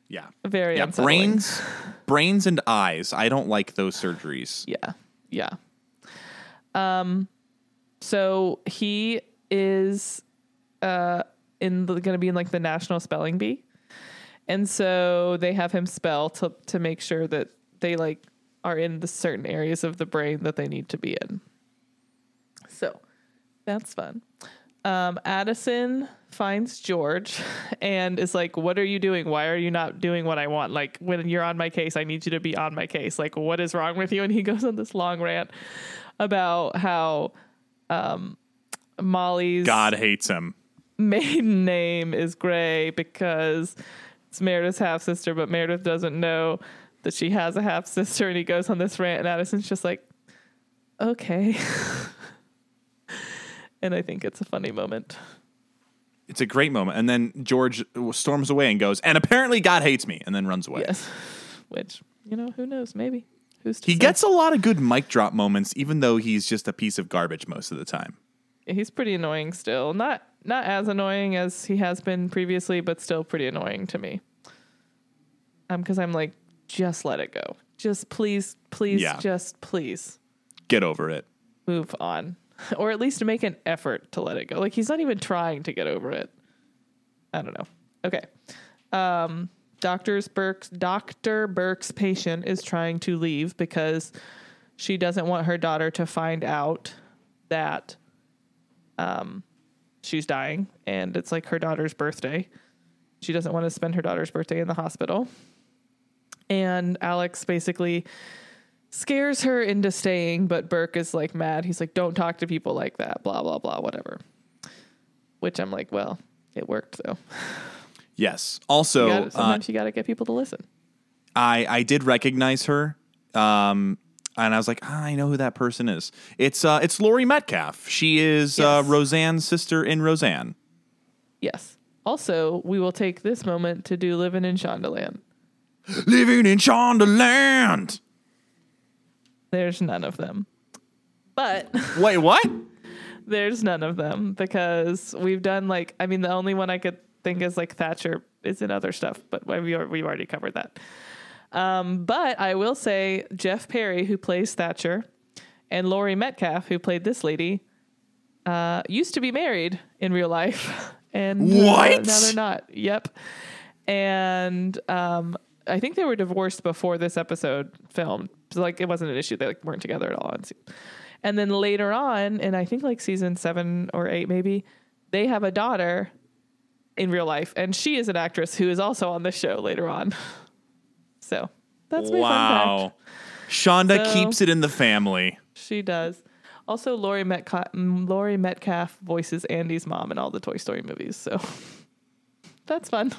Yeah. Very yeah, unsettling. Brains, brains and eyes. I don't like those surgeries. Yeah. Yeah. Um, so he is, uh, in going to be in like the National Spelling Bee. And so they have him spell to, to make sure that they like are in the certain areas of the brain that they need to be in. So that's fun. Um, Addison finds George and is like, what are you doing? Why are you not doing what I want? Like, when you're on my case, I need you to be on my case. Like, what is wrong with you? And he goes on this long rant about how um, Molly's God hates him. Maiden name is Gray because it's Meredith's half-sister, but Meredith doesn't know that she has a half-sister. And he goes on this rant and Addison's just like, okay. And I think it's a funny moment. It's a great moment. And then George storms away and goes, and apparently God hates me, and then runs away. Yes. Which, you know, who knows? Maybe. Who's to He say? Gets a lot of good mic drop moments, even though he's just a piece of garbage most of the time. He's pretty annoying still. Not not as annoying as he has been previously, but still pretty annoying to me. Um, because I'm like, just let it go. Just please, please, yeah. just please. Get over it. Move on. Or at least make an effort to let it go. Like, he's not even trying to get over it. I don't know. Okay. Um, Doctor's Burke's, Doctor Burke's patient is trying to leave because she doesn't want her daughter to find out that um, she's dying. And it's, like, her daughter's birthday. She doesn't want to spend her daughter's birthday in the hospital. And Alex basically scares her into staying, but Burke is like mad. He's like, don't talk to people like that, blah, blah, blah, whatever. Which I'm like, well, it worked though. Yes. Also, you gotta, sometimes uh, you got to get people to listen. I, I did recognize her. Um, and I was like, ah, I know who that person is. It's, uh, it's Lori Metcalf. She is yes. uh, Roseanne's sister in Roseanne. Yes. Also, we will take this moment to do Living in Shondaland. Living in Shondaland. There's none of them, but wait, what? There's none of them because we've done like, I mean, the only one I could think is like Thatcher is in other stuff, but we are, we've already covered that. Um, but I will say Jeff Perry, who plays Thatcher, and Lori Metcalf, who played this lady, uh, used to be married in real life, and what? Uh, now they're not. Yep, and um, I think they were divorced before this episode filmed. Like, it wasn't an issue. They like weren't together at all. And then later on, and I think like season seven or eight, maybe, they have a daughter in real life. And she is an actress who is also on this show later on. So that's my wow. fun fact. Shonda so, keeps it in the family. She does. Also, Lori Metcalf, Lori Metcalf voices Andy's mom in all the Toy Story movies. So that's fun.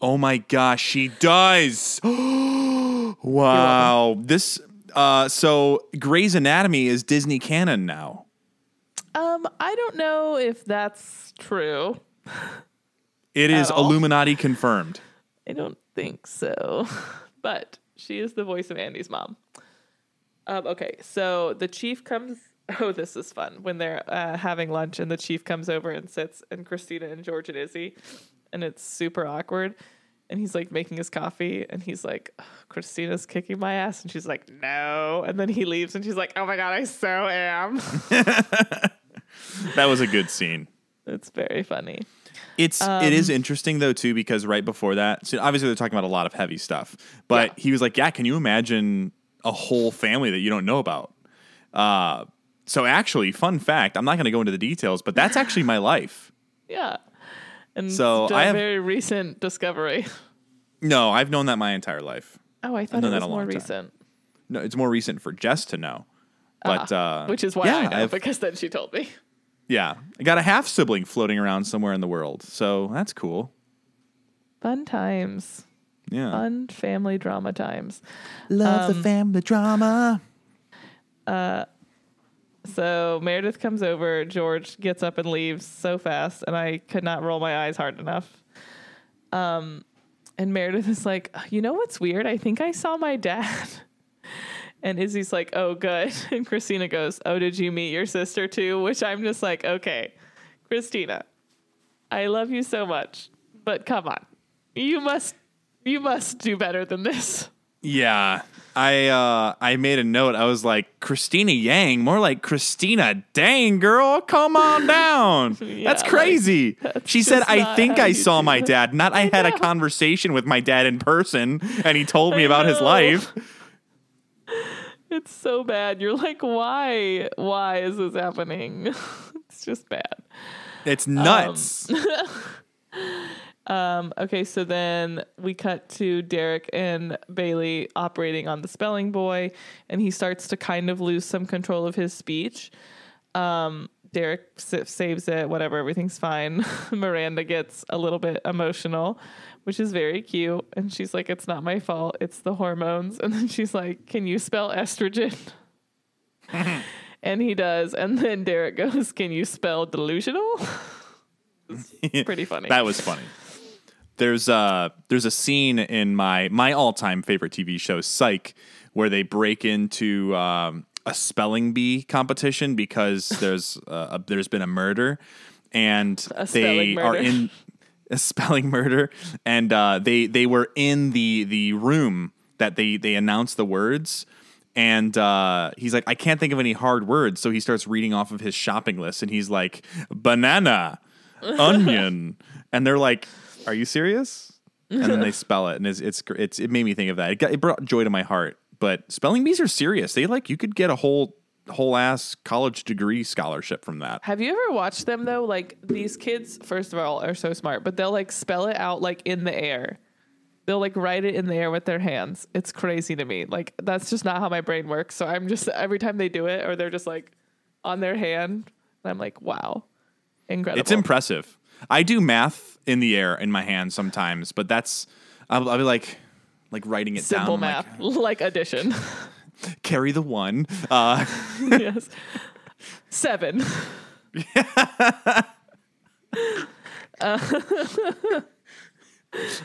Oh my gosh, she does. Wow. This... Uh, so Grey's Anatomy is Disney canon now. Um, I don't know if that's true. It is all. Illuminati confirmed. I don't think so, but she is the voice of Andy's mom. Um, okay. So the chief comes, oh, this is fun when they're, uh, having lunch and the chief comes over and sits and Christina and George and Izzy, and it's super awkward. And he's like making his coffee and he's like, oh, Christina's kicking my ass. And she's like, no. And then he leaves and she's like, oh my God, I so am. That was a good scene. It's very funny. It's, um, it is interesting though, too, because right before that, so obviously they're talking about a lot of heavy stuff, but yeah. he was like, yeah, can you imagine a whole family that you don't know about? Uh, so actually, fun fact, I'm not going to go into the details, but that's actually my life. Yeah. And so I have a very recent discovery. No, I've known that my entire life. Oh, I thought it was more recent. No, it's more recent for Jess to know. But ah, uh, which is why yeah, I know, I've, because then she told me. Yeah. I got a half-sibling floating around somewhere in the world, so that's cool. Fun times. Yeah. Fun family drama times. Love um, the family drama. Uh, so Meredith comes over. George gets up and leaves so fast, and I could not roll my eyes hard enough. Um, and Meredith is like, you know what's weird? I think I saw my dad. And Izzy's like, oh, good. And Christina goes, oh, did you meet your sister too? Which I'm just like, okay, Christina, I love you so much, but come on. You must, you must do better than this. Yeah. I, uh, I made a note. I was like, Christina Yang, more like Christina, dang girl, come on down. yeah, that's crazy. Like, that's she said, I think I saw my dad, not I, I had know. a conversation with my dad in person and he told me I about know. his life. It's so bad. You're like, why? Why is this happening? It's just bad. It's nuts. Um, um, okay, so then we cut to Derek and Bailey operating on the spelling boy, and he starts to kind of lose some control of his speech. Um, Derek s- saves it, whatever, everything's fine. Miranda gets a little bit emotional, which is very cute. And she's like, it's not my fault, it's the hormones. And then she's like, can you spell estrogen? And he does. And then Derek goes, can you spell delusional? It's pretty funny. That was funny. There's uh, there's a scene in my, my all-time favorite T V show, Psych, where they break into... Um, a spelling bee competition because there's uh, a, there's been a murder and a they murder. are in a spelling murder. And uh, they, they were in the, the room that they, they announced the words. And uh, he's like, I can't think of any hard words. So he starts reading off of his shopping list and he's like, banana, onion. And they're like, are you serious? And then they spell it. And it's, it's, it's it made me think of that. It, got, it brought joy to my heart. But spelling bees are serious. They like, you could get a whole whole ass college degree scholarship from that. Have you ever watched them though? Like these kids, first of all, are so smart, but they'll like spell it out like in the air. They'll like write it in the air with their hands. It's crazy to me. Like that's just not how my brain works. So I'm just, every time they do it or they're just like on their hand, and I'm like, wow, incredible. It's impressive. I do math in the air in my hand sometimes, but that's, I'll, I'll be like, Like writing it simple down. Simple math, like, like addition. Carry the one. Uh, yes. Seven. uh,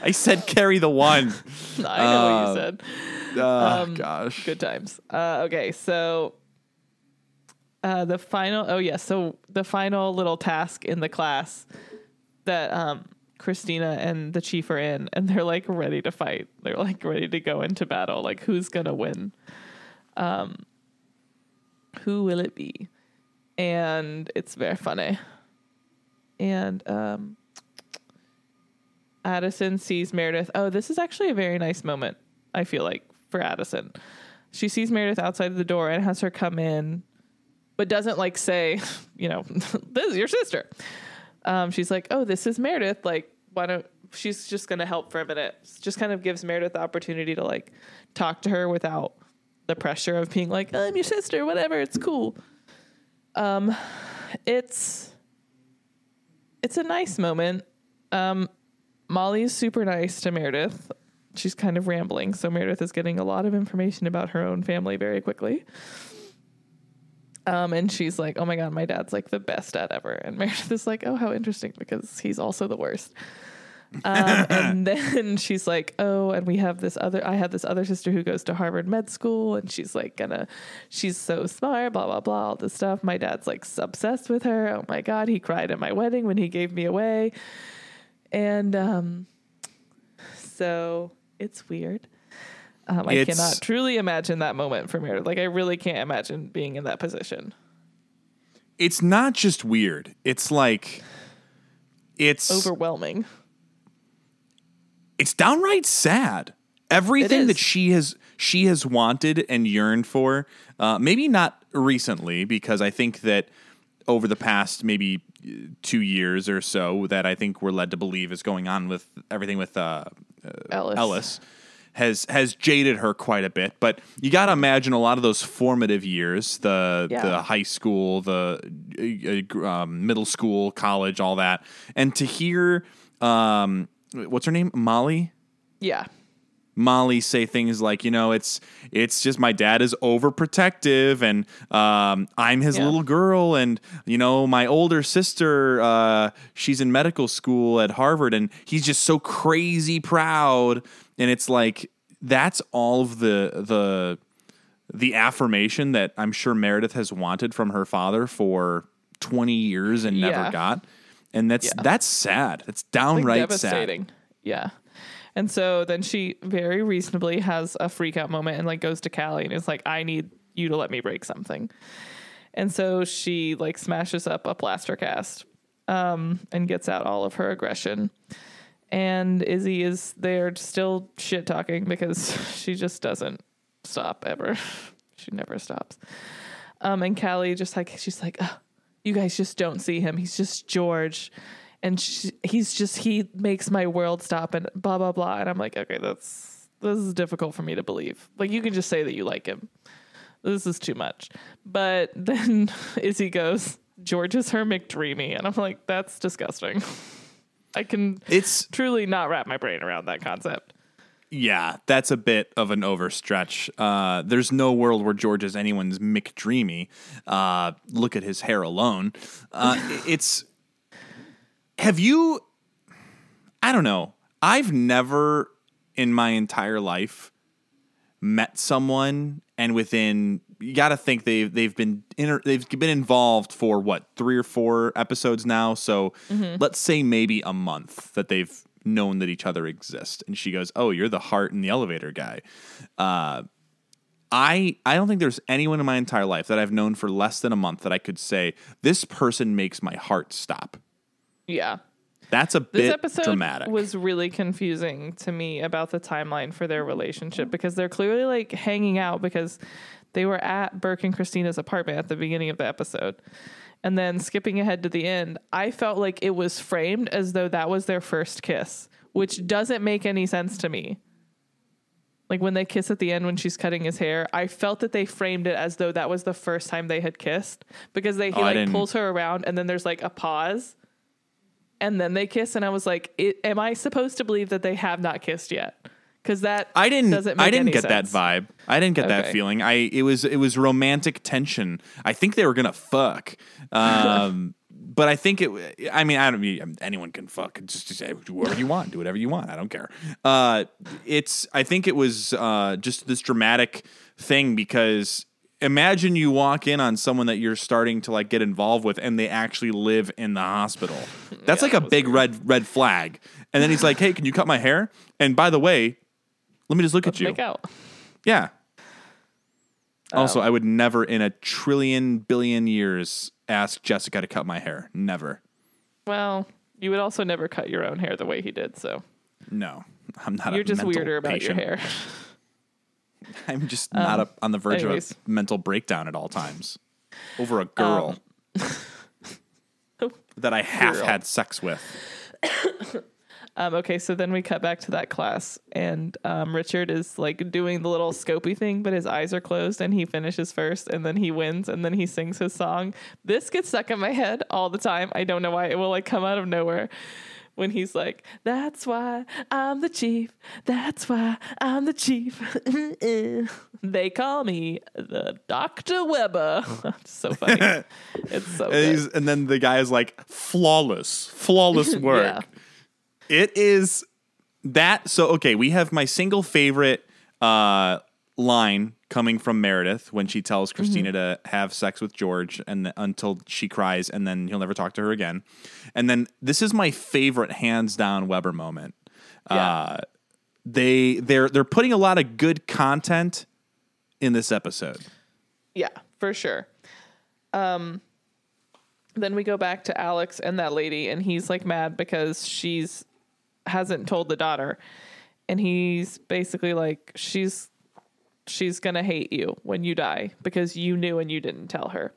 I said carry the one. I know uh, what you said. Oh, um, gosh. Good times. Uh, okay, so uh, the final... Oh, yeah, so the final little task in the class that... Um, Christina and the chief are in, and they're like ready to fight. They're like ready to go into battle. Like who's going to win? Um, who will it be? And it's very funny. And, um, Addison sees Meredith. Oh, this is actually a very nice moment. I feel like for Addison, she sees Meredith outside of the door and has her come in, but doesn't like say, you know, this is your sister. Um, she's like, oh, this is Meredith. Like, why don't, she's just going to help for a minute. Just kind of gives Meredith the opportunity to like talk to her without the pressure of being like, oh, I'm your sister, whatever. It's cool. Um, it's, it's a nice moment. Um, Molly's super nice to Meredith. She's kind of rambling. So Meredith is getting a lot of information about her own family very quickly. Um, and she's like, oh my God, my dad's like the best dad ever. And Meredith is like, oh, how interesting, because he's also the worst. Um, and then she's like, oh, and we have this other, I have this other sister who goes to Harvard med school. And she's like, gonna, she's so smart, blah, blah, blah, all this stuff. My dad's like obsessed with her. Oh my God. He cried at my wedding when he gave me away. And, um, so it's weird. Um, I it's, cannot truly imagine that moment for Meredith. Like, I really can't imagine being in that position. It's not just weird. It's like, it's overwhelming. It's downright sad. Everything that she has, she has wanted and yearned for, uh, maybe not recently, because I think that over the past maybe two years or so that I think we're led to believe is going on with everything with uh, uh, Ellis. Ellis has has jaded her quite a bit. But you got to imagine a lot of those formative years, the yeah. the high school, the uh, uh, middle school, college, all that. And to hear, um, what's her name? Molly? Yeah. Molly say things like, you know, it's it's just my dad is overprotective and um, I'm his yeah. little girl. And, you know, my older sister, uh, she's in medical school at Harvard and he's just so crazy proud. And it's like that's all of the the the affirmation that I'm sure Meredith has wanted from her father for twenty years and yeah. never got. And that's yeah. that's sad. It's downright it's like devastating. Sad. Yeah. And so then she very reasonably has a freak out moment and like goes to Callie and is like, I need you to let me break something. And so she like smashes up a plaster cast um, and gets out all of her aggression. And Izzy is there still shit talking because she just doesn't stop ever. She never stops. Um, and Callie just like, she's like, oh, you guys just don't see him. He's just George. And she, he's just, he makes my world stop and blah, blah, blah. And I'm like, okay, that's, this is difficult for me to believe. Like, you can just say that you like him. This is too much. But then Izzy goes, George is her McDreamy. And I'm like, that's disgusting. I can it's truly not wrap my brain around that concept. Yeah, that's a bit of an overstretch. Uh, there's no world where George is anyone's McDreamy. Uh, look at his hair alone. Uh, it's... Have you, I don't know, I've never in my entire life met someone and within, you got to think they've, they've been, inter, they've been involved for what, three or four episodes now. So mm-hmm. let's say maybe a month that they've known that each other exists. And she goes, oh, you're the heart in the elevator guy. Uh, I, I don't think there's anyone in my entire life that I've known for less than a month that I could say, this person makes my heart stop. Yeah. That's a bit dramatic. This episode dramatic. was really confusing to me about the timeline for their relationship because they're clearly like hanging out because they were at Burke and Christina's apartment at the beginning of the episode. And then skipping ahead to the end, I felt like it was framed as though that was their first kiss, which doesn't make any sense to me. Like when they kiss at the end, when she's cutting his hair, I felt that they framed it as though that was the first time they had kissed because they, he oh, like pulls her around and then there's like a pause. And then they kiss, and I was like, it, "Am I supposed to believe that they have not kissed yet?" Because that I didn't, doesn't make I didn't any get sense. That vibe. I didn't get okay. that feeling. I it was it was romantic tension. I think they were gonna fuck, um, but I think it. I mean, I don't mean anyone can fuck. Just, just do whatever you want. Do whatever you want. I don't care. Uh, it's. I think it was uh, just this dramatic thing because. Imagine you walk in on someone that you're starting to like get involved with and they actually live in the hospital. That's yeah, like a that big weird. red red flag. And then he's like, hey, can you cut my hair? And by the way, let me just look Let's at you. Make out. Yeah. Um, also, I would never in a trillion billion years ask Jessica to cut my hair. Never. Well, you would also never cut your own hair the way he did. So no, I'm not. You're a just weirder patient. About your hair. I'm just um, not up on the verge anyways. of a mental breakdown at all times over a girl um, oh, that I half girl. had sex with. um, okay, so then we cut back to that class, and um, Richard is like doing the little scopey thing, but his eyes are closed, and he finishes first, and then he wins, and then he sings his song. This gets stuck in my head all the time. I don't know why. It will like come out of nowhere. When he's like, that's why I'm the chief. That's why I'm the chief. They call me the Doctor Webber. It's so funny. It's so funny. And then the guy is like, flawless, flawless work. Yeah. It is that. So, okay, we have my single favorite uh, line coming from Meredith when she tells Christina mm-hmm. to have sex with George and until she cries and then he'll never talk to her again. And then this is my favorite hands down Weber moment. Yeah. Uh, they they're they're putting a lot of good content in this episode. Yeah, for sure. Um then we go back to Alex and that lady and he's like mad because she's hasn't told the daughter. And he's basically like she's she's going to hate you when you die because you knew and you didn't tell her.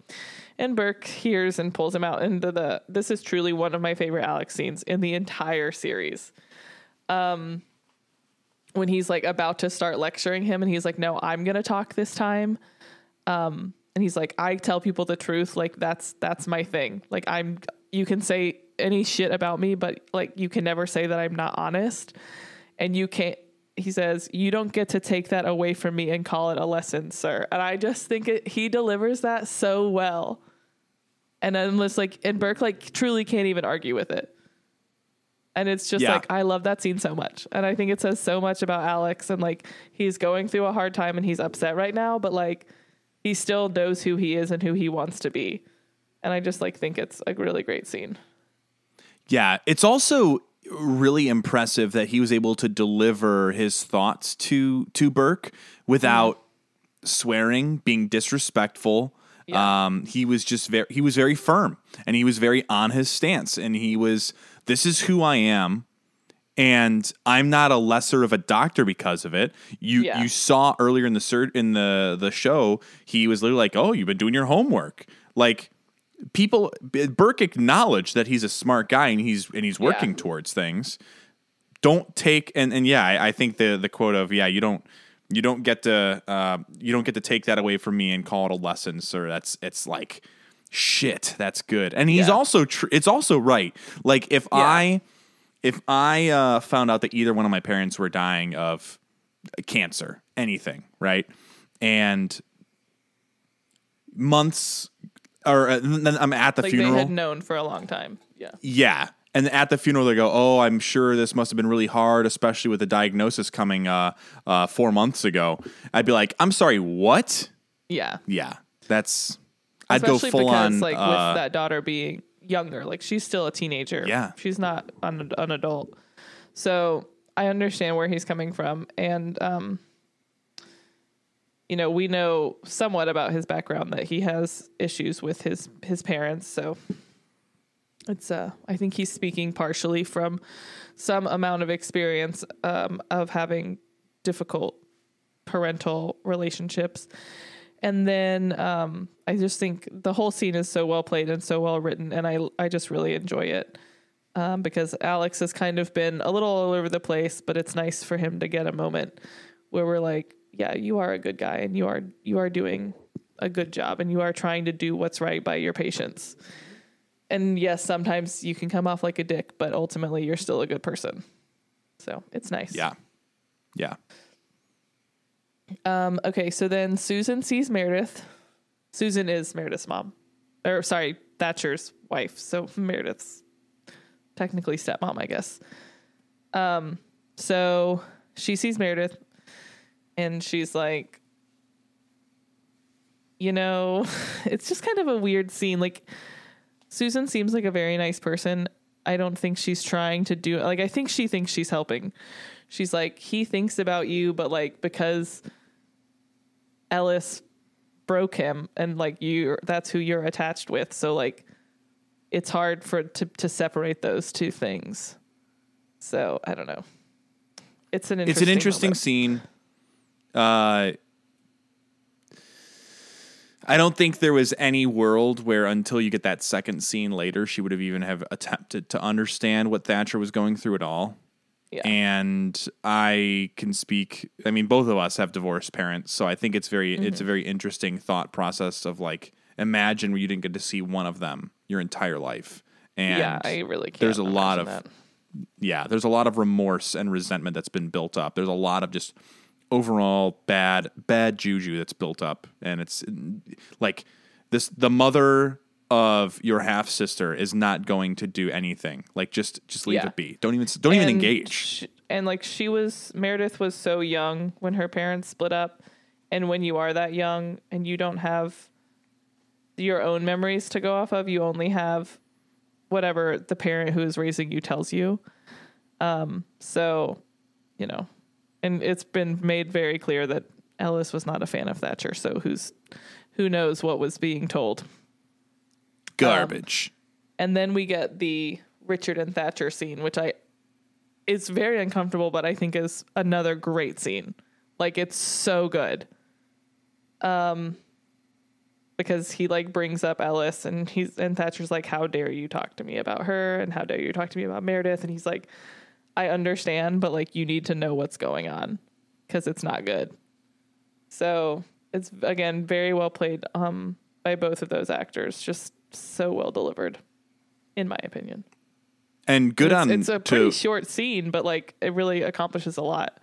And Burke hears and pulls him out into the, this is truly one of my favorite Alex scenes in the entire series. Um, when he's like about to start lecturing him and he's like, no, I'm going to talk this time. Um, and he's like, I tell people the truth. Like that's, that's my thing. Like I'm, you can say any shit about me, but like, you can never say that I'm not honest. And you can't, he says, you don't get to take that away from me and call it a lesson, sir. And I just think it, he delivers that so well. And unless like, and Burke like truly can't even argue with it. And it's just yeah. like, I love that scene so much. And I think it says so much about Alex and like, he's going through a hard time and he's upset right now, but like, he still knows who he is and who he wants to be. And I just like, think it's a really great scene. Yeah. It's also really impressive that he was able to deliver his thoughts to to Burke without mm-hmm. swearing, being disrespectful. Yeah. Um, he was just very he was very firm and he was very on his stance and he was, this is who I am and I'm not a lesser of a doctor because of it. You yeah. you saw earlier in the sur- in the the show, he was literally like, "Oh, you've been doing your homework." Like people, Burke acknowledged that he's a smart guy and he's and he's working yeah. towards things. Don't take and and yeah, I, I think the the quote of yeah, you don't you don't get to uh, you don't get to take that away from me and call it a lesson, sir. That's it's like shit. That's good. And he's yeah. also tr- it's also right. Like if yeah. I if I uh, found out that either one of my parents were dying of cancer, anything, right? And months. Or uh, I'm at the like funeral. They had known for a long time. Yeah. Yeah. And at the funeral, they go, oh, I'm sure this must have been really hard, especially with the diagnosis coming uh, uh, four months ago. I'd be like, I'm sorry, what? Yeah. Yeah. That's, especially I'd go full because, on. Like uh, with that daughter being younger, like she's still a teenager. Yeah. She's not an, an adult. So I understand where he's coming from. And, um, you know, we know somewhat about his background that he has issues with his, his parents. So it's, uh, I think he's speaking partially from some amount of experience, um, of having difficult parental relationships. And then, um, I just think the whole scene is so well played and so well written. And I, I just really enjoy it. Um, because Alex has kind of been a little all over the place, but it's nice for him to get a moment where we're like, yeah, you are a good guy and you are, you are doing a good job and you are trying to do what's right by your patients. And yes, sometimes you can come off like a dick, but ultimately you're still a good person. So it's nice. Yeah. Yeah. Um, okay. So then Susan sees Meredith. Susan is Meredith's mom, or sorry, Thatcher's wife. So Meredith's technically stepmom, I guess. Um, so she sees Meredith. And she's like, you know, it's just kind of a weird scene. Like, Susan seems like a very nice person. I don't think she's trying to do, like, I think she thinks she's helping. She's like, he thinks about you, but like, because Ellis broke him and like you, that's who you're attached with. So like, it's hard for, to, to separate those two things. So I don't know. It's an, interesting it's an interesting moment. scene. Uh, I don't think there was any world where until you get that second scene later, she would have even have attempted to understand what Thatcher was going through at all. Yeah. And I can speak, I mean, both of us have divorced parents. So I think it's very, mm-hmm. it's a very interesting thought process of like, imagine you didn't get to see one of them your entire life. And yeah, I really can't there's a lot of, that. yeah, there's a lot of remorse and resentment that's been built up. There's a lot of just overall bad, bad juju that's built up. And it's like this, the mother of your half sister is not going to do anything. Like just, just leave yeah. it be. Don't even, don't and even engage. She, and like she was, Meredith was so young when her parents split up. And when you are that young and you don't have your own memories to go off of, you only have whatever the parent who is raising you tells you. Um, so, you know, and it's been made very clear that Ellis was not a fan of Thatcher. So who's, who knows what was being told? Garbage. Um, and then we get the Richard and Thatcher scene, which I, it's very uncomfortable, but I think is another great scene. Like it's so good. Um, because he like brings up Ellis, and he's, and Thatcher's like, how dare you talk to me about her? And how dare you talk to me about Meredith? And he's like, I understand, but like, you need to know what's going on because it's not good. So it's, again, very well played um, by both of those actors. Just so well delivered, in my opinion. And good it's, on it's a pretty to, short scene, but like it really accomplishes a lot.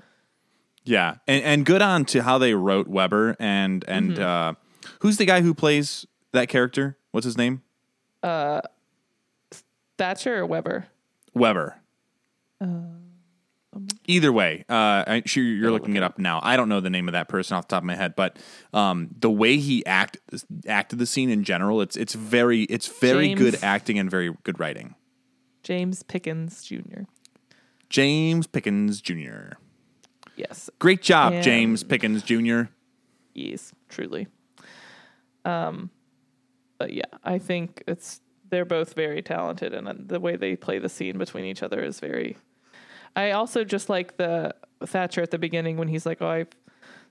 Yeah, and and good on to how they wrote Webber and and mm-hmm. uh, who's the guy who plays that character? What's his name? Uh, Thatcher or Webber? Webber. Uh, um, Either way, uh, I, she, you're looking look it up now. I don't know the name of that person off the top of my head, but um, the way he act acted the scene in general, it's it's very it's very James. good acting and very good writing. James Pickens Junior James Pickens Junior Yes. Great job, and James Pickens Junior Yes, truly. Um, but yeah, I think it's they're both very talented, and the way they play the scene between each other is very. I also just like the Thatcher at the beginning when he's like, "Oh, I've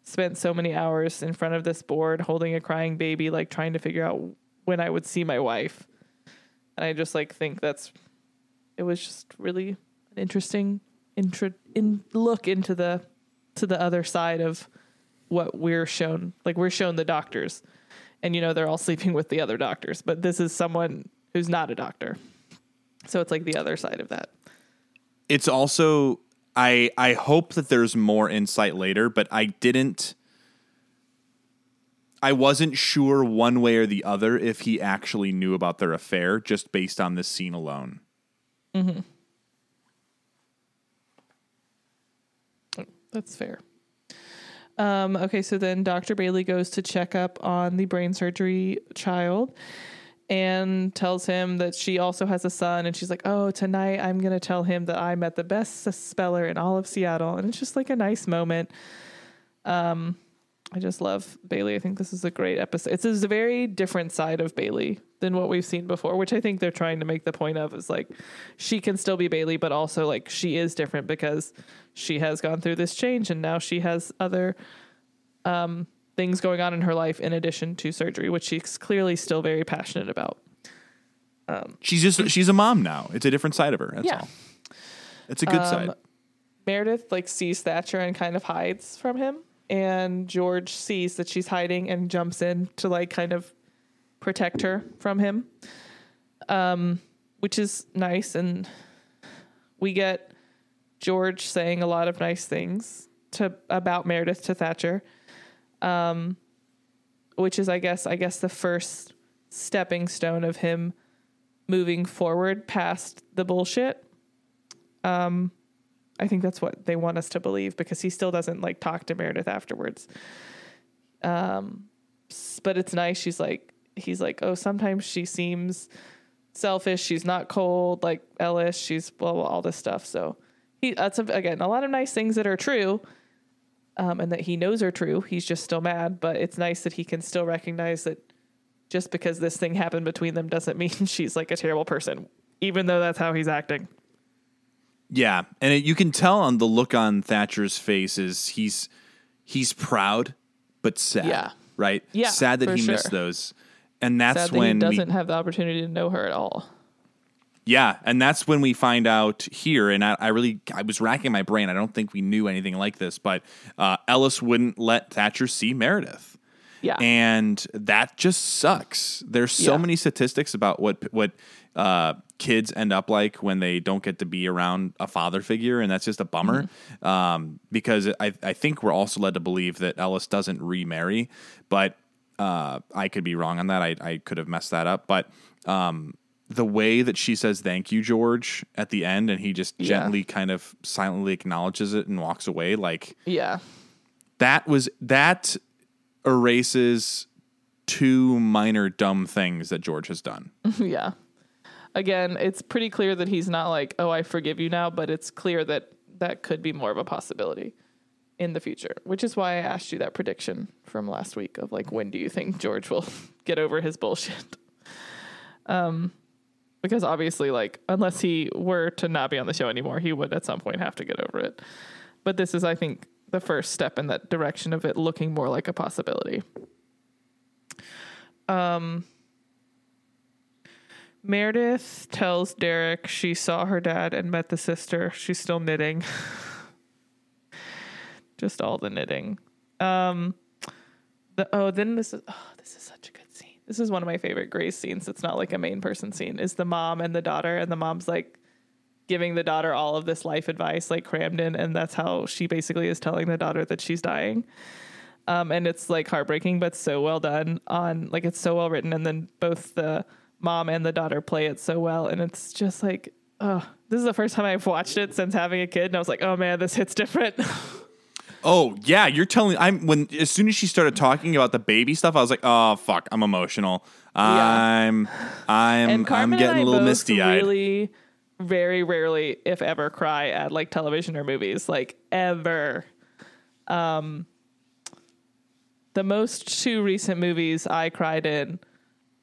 spent so many hours in front of this board holding a crying baby, like trying to figure out when I would see my wife," and I just like think that's. It was just really an interesting intro, in look into the to the other side of what we're shown. Like, we're shown the doctors, and you know they're all sleeping with the other doctors, but this is someone who's not a doctor, so it's like the other side of that. It's also I I hope that there's more insight later, but I didn't. I wasn't sure one way or the other if he actually knew about their affair just based on this scene alone. Mm-hmm. Oh, that's fair. Um, okay, so then Doctor Bailey goes to check up on the brain surgery child and tells him that she also has a son, and she's like, oh, tonight I'm going to tell him that I met the best speller in all of Seattle. And it's just like a nice moment. Um, I just love Bailey. I think this is a great episode. It's a very different side of Bailey than what we've seen before, which I think they're trying to make the point of, is like, she can still be Bailey, but also like she is different because she has gone through this change, and now she has other um, things going on in her life in addition to surgery, which she's clearly still very passionate about. Um, she's just, she's a mom now. It's a different side of her. That's yeah. all. It's a good um, side. Meredith like sees Thatcher and kind of hides from him. And George sees that she's hiding and jumps in to like kind of protect her from him, um, which is nice. And we get George saying a lot of nice things to about Meredith to Thatcher, um, which is, I guess, I guess the first stepping stone of him moving forward past the bullshit. Um, I think that's what they want us to believe, because he still doesn't like talk to Meredith afterwards. Um, but it's nice. She's like, he's like, oh, sometimes she seems selfish. She's not cold like Ellis. She's blah, blah, all this stuff. So he, that's again, a lot of nice things that are true. Um, and that he knows are true. He's just still mad, but it's nice that he can still recognize that just because this thing happened between them doesn't mean she's like a terrible person, even though that's how he's acting. Yeah, and it, you can tell on the look on Thatcher's face is he's he's proud but sad, yeah. right? Yeah, sad that he sure. missed those, and that's sad that when he doesn't we, have the opportunity to know her at all. Yeah, and that's when we find out here, and I, I really I was racking my brain. I don't think we knew anything like this, but uh, Ellis wouldn't let Thatcher see Meredith. Yeah, and that just sucks. There's so yeah. many statistics about what what. Uh, kids end up like when they don't get to be around a father figure, and that's just a bummer. Mm-hmm. Um, because I, I think we're also led to believe that Ellis doesn't remarry, but uh, I could be wrong on that. I, I could have messed that up. But um, the way that she says thank you, George, at the end, and he just yeah. gently kind of silently acknowledges it and walks away, like yeah, that was that erases two minor dumb things that George has done. yeah. Again, it's pretty clear that he's not like, oh, I forgive you now, but it's clear that that could be more of a possibility in the future, which is why I asked you that prediction from last week of like, when do you think George will get over his bullshit? Um, because obviously, like, unless he were to not be on the show anymore, he would at some point have to get over it. But this is, I think, the first step in that direction of it looking more like a possibility. Um, Meredith tells Derek she saw her dad and met the sister. She's still knitting. Just all the knitting. Um, the, oh, then this is, oh, this is such a good scene. This is one of my favorite Grey's scenes. It's not like a main person scene. Is the mom and the daughter, and the mom's like giving the daughter all of this life advice, like crammed in. And that's how she basically is telling the daughter that she's dying. Um, and it's like heartbreaking, but so well done on like, it's so well written. And then both the mom and the daughter play it so well. And it's just like, oh, this is the first time I've watched it since having a kid. And I was like, oh man, this hits different. Oh yeah. You're telling I'm when, as soon as she started talking about the baby stuff, I was like, oh fuck, I'm emotional. Yeah. I'm, I'm, I'm getting a little misty eyed. Really, very rarely, if ever, cry at like television or movies, like ever. Um, the most two recent movies I cried in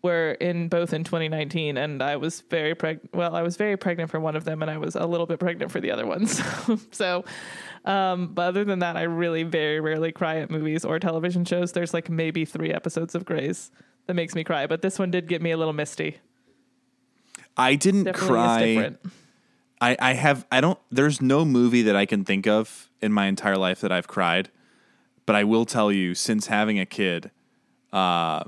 were in both in twenty nineteen, and I was very pregnant. Well, I was very pregnant for one of them, and I was a little bit pregnant for the other ones. So, um, but other than that, I really very rarely cry at movies or television shows. There's like maybe three episodes of Grey's that makes me cry, but this one did get me a little misty. I didn't Definitely cry. I, I have, I don't, there's no movie that I can think of in my entire life that I've cried, but I will tell you, since having a kid, uh,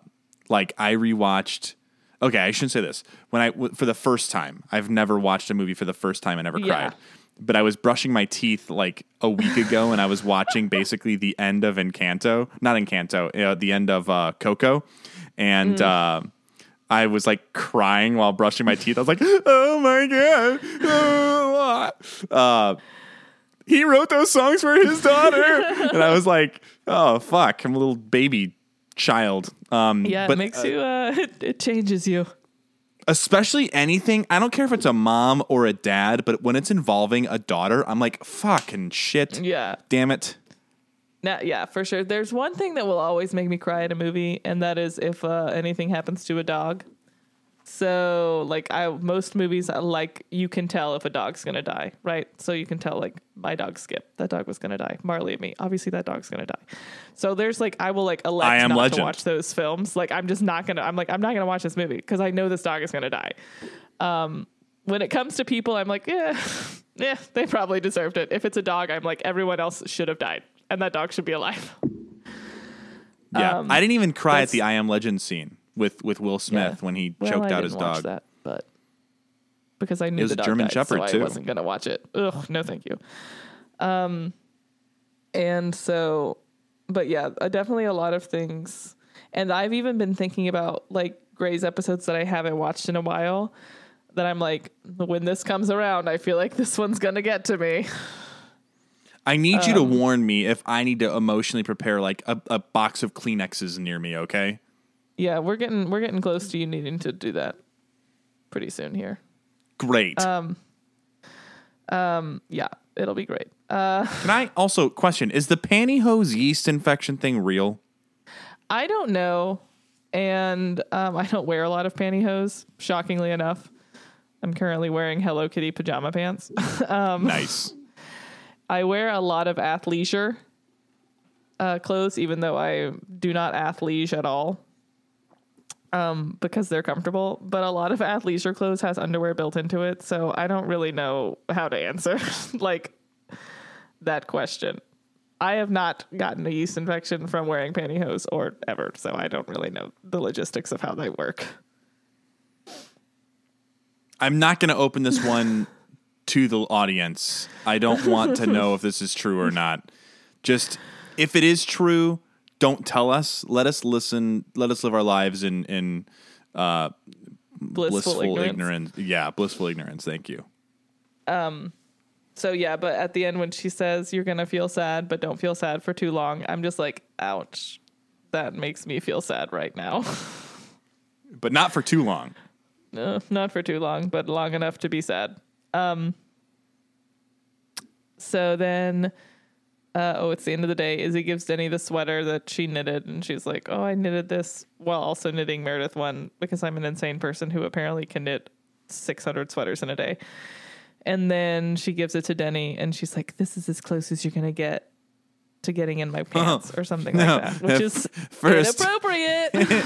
like I rewatched, okay, I shouldn't say this. When I, w- for the first time, I've never watched a movie for the first time and never yeah. cried, but I was brushing my teeth like a week ago and I was watching basically the end of Encanto, not Encanto, uh, the end of uh, Coco. And, mm. uh, I was like crying while brushing my teeth. I was like, oh my God. Oh. Uh, he wrote those songs for his daughter. And I was like, oh fuck, I'm a little baby child. Um, yeah, but, it makes uh, you, uh, it, it changes you. Especially anything. I don't care if it's a mom or a dad, but when it's involving a daughter, I'm like, fucking shit. Yeah. Damn it. Now, yeah, for sure. There's one thing that will always make me cry at a movie, and that is if uh, anything happens to a dog. So, like, I most movies, like, you can tell if a dog's going to die, right? So you can tell, like, my dog Skip, that dog was going to die. Marley and me, obviously that dog's going to die. So there's, like, I will, like, elect I am not legend. to watch those films. Like, I'm just not going to, I'm like, I'm not going to watch this movie because I know this dog is going to die. Um, when it comes to people, I'm like, yeah, yeah, they probably deserved it. If it's a dog, I'm like, everyone else should have died. And that dog should be alive. Yeah. Um, I didn't even cry at the I Am Legend scene with, with Will Smith yeah. when he well, choked I out didn't his watch dog. That, but because I knew it was the dog a German died, Shepherd so too. I wasn't going to watch it. Ugh, no, thank you. Um, and so, but yeah, uh, definitely a lot of things. And I've even been thinking about like Grey's episodes that I haven't watched in a while that I'm like, when this comes around, I feel like this one's going to get to me. I need um, you to warn me if I need to emotionally prepare like a, a box of Kleenexes near me, okay? Yeah, we're getting we're getting close to you needing to do that pretty soon here. Great. Um, um yeah, it'll be great. Uh, Can I also question, is the pantyhose yeast infection thing real? I don't know. And um, I don't wear a lot of pantyhose, shockingly enough. I'm currently wearing Hello Kitty pajama pants. um, nice. I wear a lot of athleisure uh, clothes, even though I do not athleisure at all um, because they're comfortable. But a lot of athleisure clothes has underwear built into it, so I don't really know how to answer like that question. I have not gotten a yeast infection from wearing pantyhose or ever, so I don't really know the logistics of how they work. I'm not going to open this one to the audience. I don't want to know if this is true or not. Just if it is true, don't tell us. Let us listen. Let us live our lives in, in uh, blissful, blissful ignorance. ignorance. Yeah. Blissful ignorance. Thank you. Um, so yeah, but at the end when she says you're going to feel sad, but don't feel sad for too long, I'm just like, ouch, that makes me feel sad right now. But not for too long. No, not for too long, but long enough to be sad. Um, so then, uh, oh, it's the end of the day. Izzy gives Denny the sweater that she knitted, and she's like, oh, I knitted this while also knitting Meredith one because I'm an insane person who apparently can knit six hundred sweaters in a day. And then she gives it to Denny and she's like, this is as close as you're going to get to getting in my pants oh, or something no, like that, which is first. inappropriate.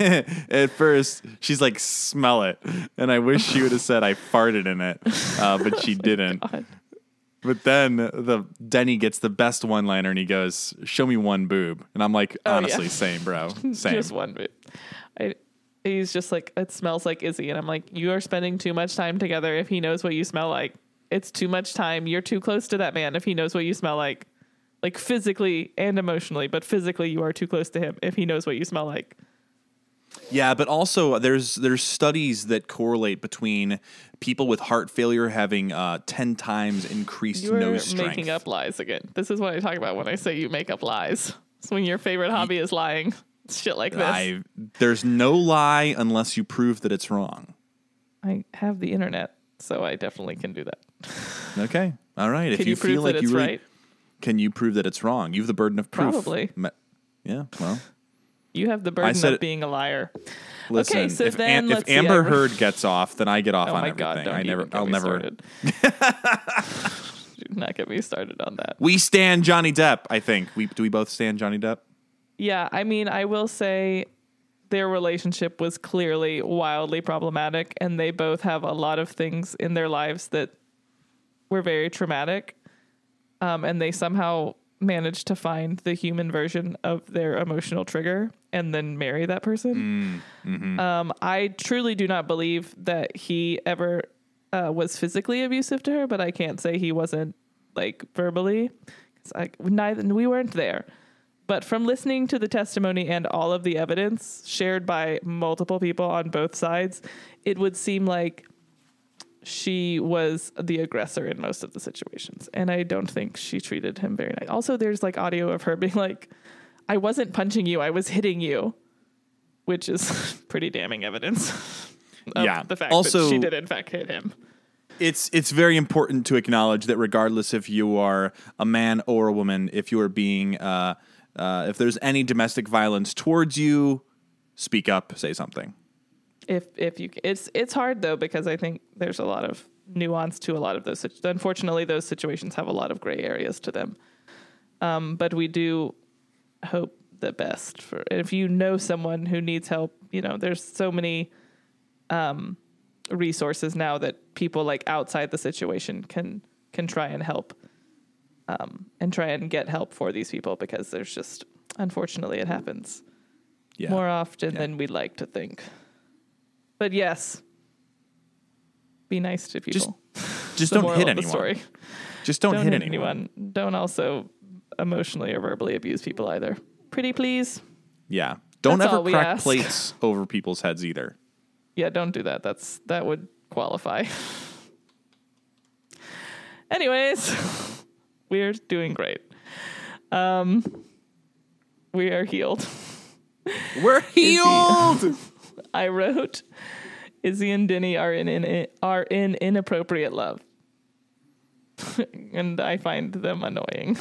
at first, she's like, smell it. And I wish she would have said I farted in it, uh, but she didn't. God. But then the Denny gets the best one-liner, and he goes, show me one boob. And I'm like, honestly, oh, yeah. same, bro. Same. Just one boob. I, he's just like, it smells like Izzy. And I'm like, you are spending too much time together if he knows what you smell like. It's too much time. You're too close to that man if he knows what you smell like. Like physically and emotionally, but physically you are too close to him if he knows what you smell like. Yeah, but also there's there's studies that correlate between people with heart failure having uh, ten times increased you're nose strength. You're making up lies again. This is what I talk about when I say you make up lies. It's when your favorite hobby is lying. It's shit like this. I, there's no lie unless you prove that it's wrong. I have the internet, so I definitely can do that. Okay. All right. Can if you, you prove feel that like it's you really, right? Can you prove that it's wrong? You have the burden of proof. Probably. Yeah, well. You have the burden of it, being a liar. Listen, okay, so if, then an, let's if see, Amber I, Heard gets off, then I get off oh on my everything. God, don't I never even get I'll me never do not get me started on that. We stand Johnny Depp, I think. We do we both stand Johnny Depp? Yeah, I mean, I will say their relationship was clearly wildly problematic, and they both have a lot of things in their lives that were very traumatic. Um, and they somehow managed to find the human version of their emotional trigger and then marry that person. Mm, mm-hmm. Um, I truly do not believe that he ever uh, was physically abusive to her, but I can't say he wasn't like verbally. It's like neither we weren't there. But from listening to the testimony and all of the evidence shared by multiple people on both sides, it would seem like she was the aggressor in most of the situations. And I don't think she treated him very nice. Also, there's like audio of her being like, I wasn't punching you, I was hitting you, which is pretty damning evidence of yeah. the fact also, that she did in fact hit him. It's it's very important to acknowledge that regardless if you are a man or a woman, if you are being, uh, uh, if there's any domestic violence towards you, speak up, say something. If if you it's it's hard though, because I think there's a lot of nuance to a lot of those. Unfortunately, those situations have a lot of gray areas to them. Um, but we do hope the best for if you know someone who needs help. You know, there's so many um, resources now that people like outside the situation can can try and help um, and try and get help for these people, because there's just unfortunately it happens yeah. more often yeah. than we'd like to think. But yes, be nice to people. Just, just don't hit anyone. Just don't, don't hit, hit anyone. anyone. Don't also emotionally or verbally abuse people either. Pretty please. Yeah. Don't That's ever crack ask. plates over people's heads either. Yeah, don't do that. That's that would qualify. Anyways, we're doing great. Um, we are healed. We're healed. I wrote, Izzy and Denny are in, in are in inappropriate love, and I find them annoying.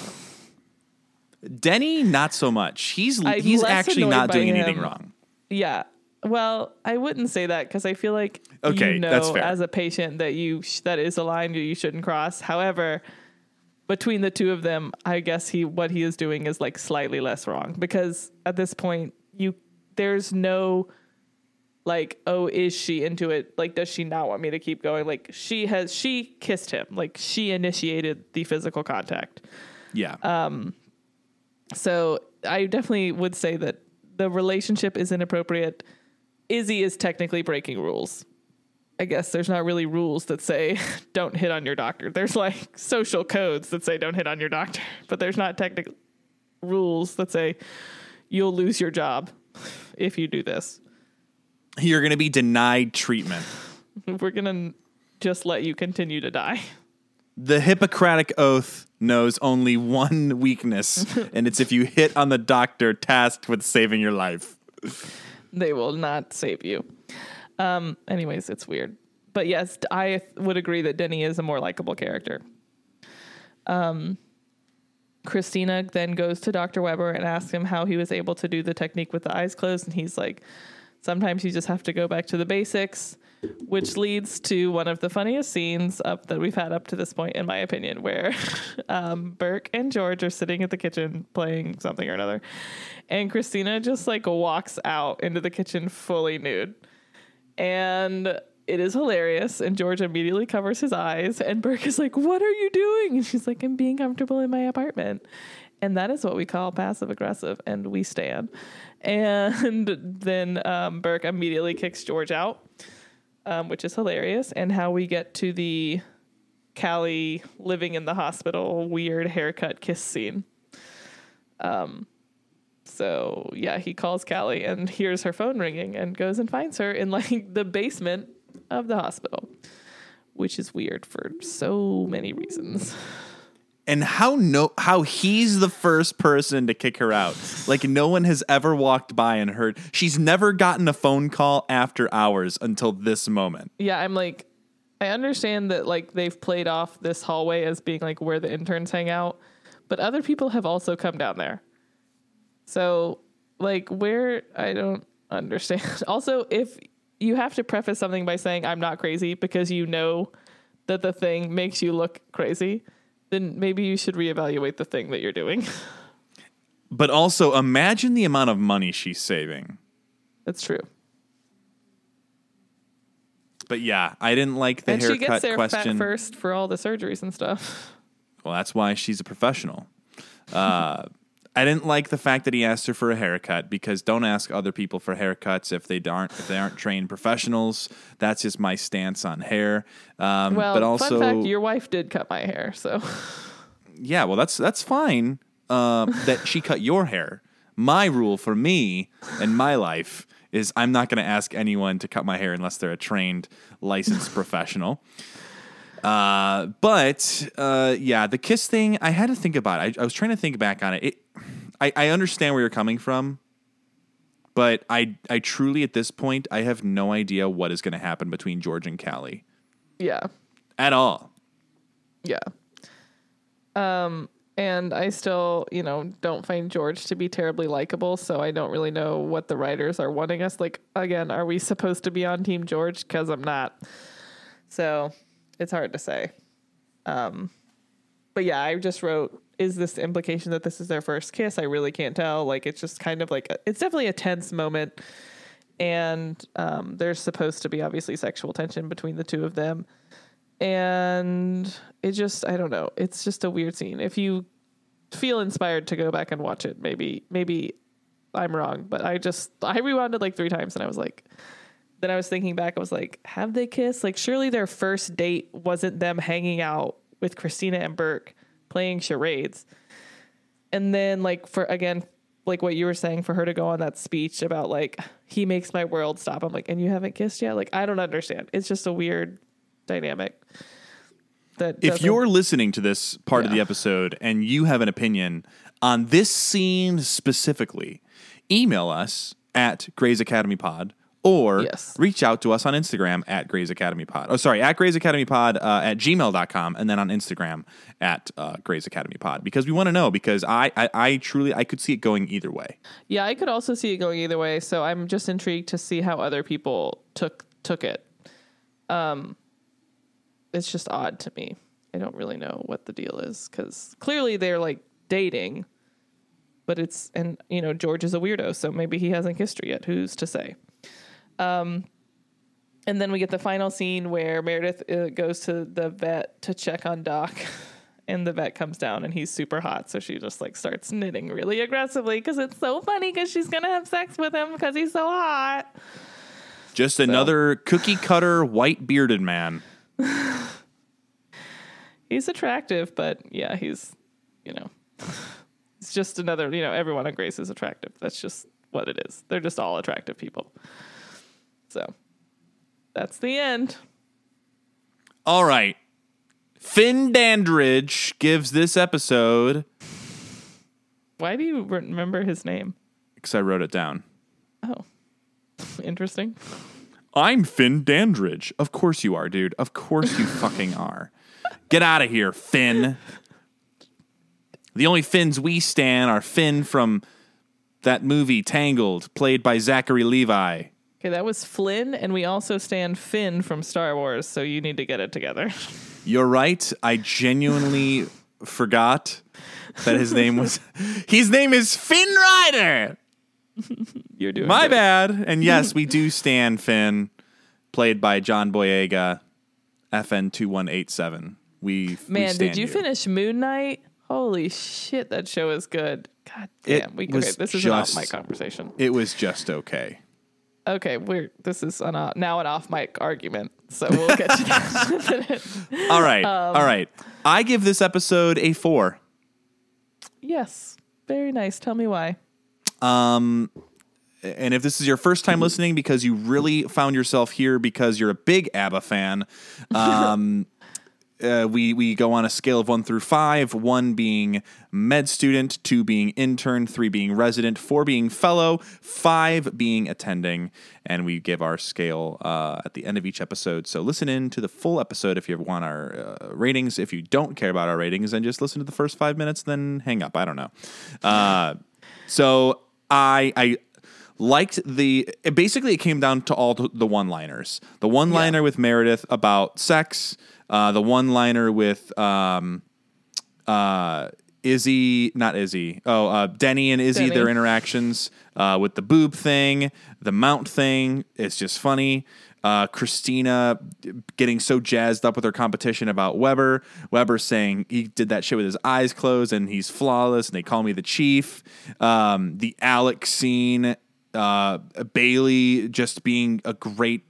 Denny, not so much. He's I'm he's actually not doing him. anything wrong. Yeah. Well, I wouldn't say that because I feel like okay, you know that's fair. as a patient that you sh- that is a line you shouldn't cross. However, between the two of them, I guess he what he is doing is like slightly less wrong, because at this point you there's no. Like, oh, is she into it? Like, does she not want me to keep going? Like, she has, she kissed him. Like, she initiated the physical contact. Yeah. Um. So I definitely would say that the relationship is inappropriate. Izzy is technically breaking rules. I guess there's not really rules that say don't hit on your doctor. There's like social codes that say don't hit on your doctor, but there's not technical rules that say you'll lose your job if you do this. You're going to be denied treatment. We're going to just let you continue to die. The Hippocratic Oath knows only one weakness, and it's if you hit on the doctor tasked with saving your life. They will not save you. Um, anyways, it's weird. But yes, I would agree that Denny is a more likable character. Um, Christina then goes to Doctor Webber and asks him how he was able to do the technique with the eyes closed, and he's like, Sometimes you just have to go back to the basics, which leads to one of the funniest scenes up that we've had up to this point, in my opinion, where um, Burke and George are sitting at the kitchen playing something or another, and Christina just like walks out into the kitchen fully nude, and it is hilarious. And George immediately covers his eyes, and Burke is like, "What are you doing?" And she's like, "I'm being comfortable in my apartment." And that is what we call passive aggressive, and we stand. And then um, Burke immediately kicks George out, um, which is hilarious. And how we get to the Callie living in the hospital, weird haircut kiss scene. Um, so yeah, he calls Callie and hears her phone ringing and goes and finds her in like the basement of the hospital, which is weird for so many reasons. And how no how he's the first person to kick her out. Like, no one has ever walked by and heard. She's never gotten a phone call after hours until this moment. Yeah, I'm like, I understand that, like, they've played off this hallway as being, like, where the interns hang out. But other people have also come down there. So, like, where, I don't understand. Also, if you have to preface something by saying, "I'm not crazy," because you know that the thing makes you look crazy, then maybe you should reevaluate the thing that you're doing. But also, imagine the amount of money she's saving. That's true. But yeah, I didn't like the and haircut question. And she gets there fat first for all the surgeries and stuff. Well, that's why she's a professional. Uh, I didn't like the fact that he asked her for a haircut, because don't ask other people for haircuts if they aren't if they aren't trained professionals. That's just my stance on hair. Um, well, but also, fun fact: your wife did cut my hair, so yeah. Well, that's that's fine uh, that she cut your hair. My rule for me and my life is I'm not going to ask anyone to cut my hair unless they're a trained, licensed professional. Uh, but, uh, yeah, the kiss thing, I had to think about it. I, I was trying to think back on it. it I, I understand where you're coming from, but I, I truly, at this point, I have no idea what is going to happen between George and Callie. Yeah. At all. Yeah. Um, and I still, you know, don't find George to be terribly likable, so I don't really know what the writers are wanting us. Like, again, are we supposed to be on Team George? 'Cause I'm not. So it's hard to say. Um, but yeah, I just wrote, is this the implication that this is their first kiss? I really can't tell. Like, it's just kind of like, a, it's definitely a tense moment. And um, there's supposed to be obviously sexual tension between the two of them. And it just, I don't know. It's just a weird scene. If you feel inspired to go back and watch it, maybe, maybe I'm wrong, but I just, I rewound it like three times and I was like, then I was thinking back, I was like, have they kissed? Like, surely their first date wasn't them hanging out with Christina and Burke playing charades. And then, like, for, again, like what you were saying, for her to go on that speech about, like, he makes my world stop. I'm like, and you haven't kissed yet? Like, I don't understand. It's just a weird dynamic. That if you're listening to this part yeah. of the episode and you have an opinion on this scene specifically, email us at Grey's Academy Pod. Or yes. reach out to us on Instagram at Grey's Academy Pod. Oh, sorry, at Grey's Academy Pod uh, at gmail dot com, and then on Instagram at uh, Grey's Academy Pod, because we want to know. Because I, I, I truly, I could see it going either way. Yeah, I could also see it going either way. So I'm just intrigued to see how other people took took it. Um, it's just odd to me. I don't really know what the deal is, because clearly they're like dating, but it's and you know George is a weirdo, so maybe he hasn't kissed her yet. Who's to say? Um, and then we get the final scene where Meredith uh, goes to the vet to check on Doc, and the vet comes down and he's super hot. So she just like starts knitting really aggressively, 'cause it's so funny, 'cause she's going to have sex with him 'cause he's so hot. Just so. Another cookie cutter, white bearded man. He's attractive, but yeah, he's, you know, it's just another, you know, everyone on Grace is attractive. That's just what it is. They're just all attractive people. So that's the end. All right. Finn Dandridge gives this episode. Why do you remember his name? Because I wrote it down. Oh, interesting. I'm Finn Dandridge. Of course you are, dude. Of course you fucking are. Get out of here, Finn. The only Finns we stan are Finn from that movie Tangled, played by Zachary Levi. Okay, that was Flynn, and we also stand Finn from Star Wars, so you need to get it together. You're right. I genuinely forgot that his name was... His name is Finn Rider! You're doing My good. bad. And yes, we do stand Finn, played by John Boyega, F N two one eight seven. We Man, we stand did you, you finish Moon Knight? Holy shit, that show is good. God damn. It we was okay, This is just, an off-mic conversation. It was just okay. Okay, we're this is an, uh, now an off-mic argument, so we'll get to that. All right, um, all right. I give this episode a four. Yes, very nice. Tell me why. Um, and if this is your first time listening because you really found yourself here because you're a big ABBA fan, um, uh, we we go on a scale of one through five, one being med student, two being intern, three being resident, four being fellow, five being attending, and we give our scale uh, at the end of each episode. So listen in to the full episode if you want our uh, ratings. If you don't care about our ratings, then just listen to the first five minutes, then hang up. I don't know. Uh, So I I liked the – basically it came down to all the one-liners. The one-liner yeah. with Meredith about sex, uh, the one-liner with um, uh, Izzy – not Izzy. Oh, uh, Denny and Izzy, Denny. Their interactions uh, with the boob thing, the mount thing. It's just funny. Uh, Christina getting so jazzed up with her competition about Webber. Webber saying he did that shit with his eyes closed and he's flawless and they call me the chief. Um, the Alex scene, uh, Bailey just being a great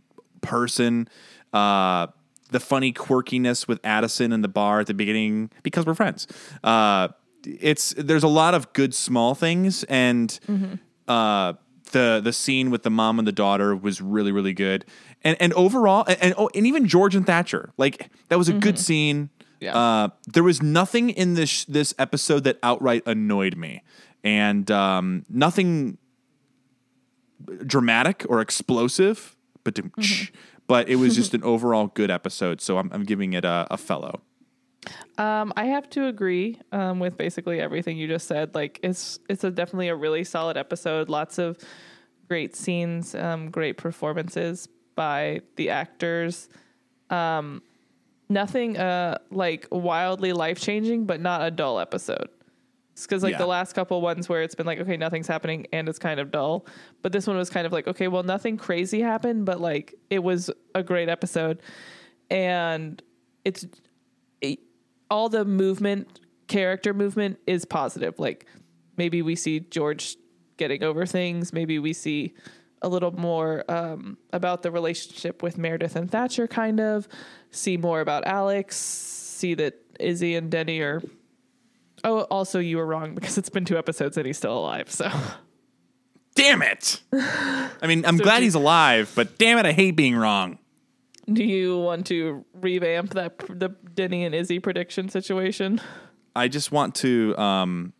person. Uh, the funny quirkiness with Addison in the bar at the beginning because we're friends. Uh, it's there's a lot of good small things and mm-hmm. uh, the the scene with the mom and the daughter was really really good. And and overall, and and, oh, and even George and Thatcher, like that was a mm-hmm. good scene. Yeah. Uh, there was nothing in this this episode that outright annoyed me, and um, nothing dramatic or explosive. But mm-hmm. but it was just an overall good episode. So I'm I'm giving it a, a fellow. Um, I have to agree um, with basically everything you just said. Like it's it's a definitely a really solid episode. Lots of great scenes, um, great performances by the actors. Um, nothing uh, like wildly life-changing, but not a dull episode. It's because like yeah. the last couple ones where it's been like, okay, nothing's happening and it's kind of dull. But this one was kind of like, okay, well, nothing crazy happened, but like it was a great episode. And it's it, all the movement, character movement is positive. Like maybe we see George getting over things. Maybe we see a little more um, about the relationship with Meredith and Thatcher, kind of see more about Alex, see that Izzy and Denny are, oh, also you were wrong because it's been two episodes and he's still alive. So damn it. I mean, I'm so glad do, he's alive, but damn it. I hate being wrong. Do you want to revamp that, the Denny and Izzy prediction situation? I just want to, um,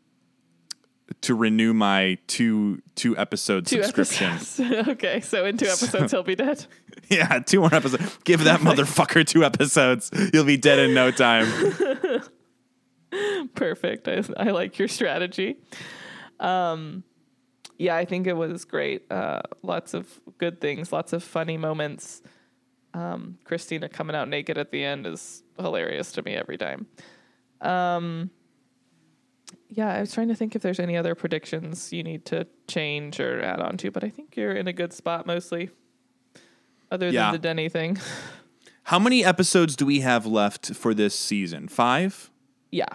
to renew my two two episode two subscription. Episodes. Okay, so in two episodes so, he'll be dead. Yeah, two more episodes. Give that motherfucker two episodes. You'll be dead in no time. Perfect. I, I like your strategy. Um, yeah, I think it was great. Uh, lots of good things. Lots of funny moments. Um, Christina coming out naked at the end is hilarious to me every time. Um. Yeah, I was trying to think if there's any other predictions you need to change or add on to, but I think you're in a good spot mostly, other yeah. than the Denny thing. How many episodes do we have left for this season? Five? Yeah.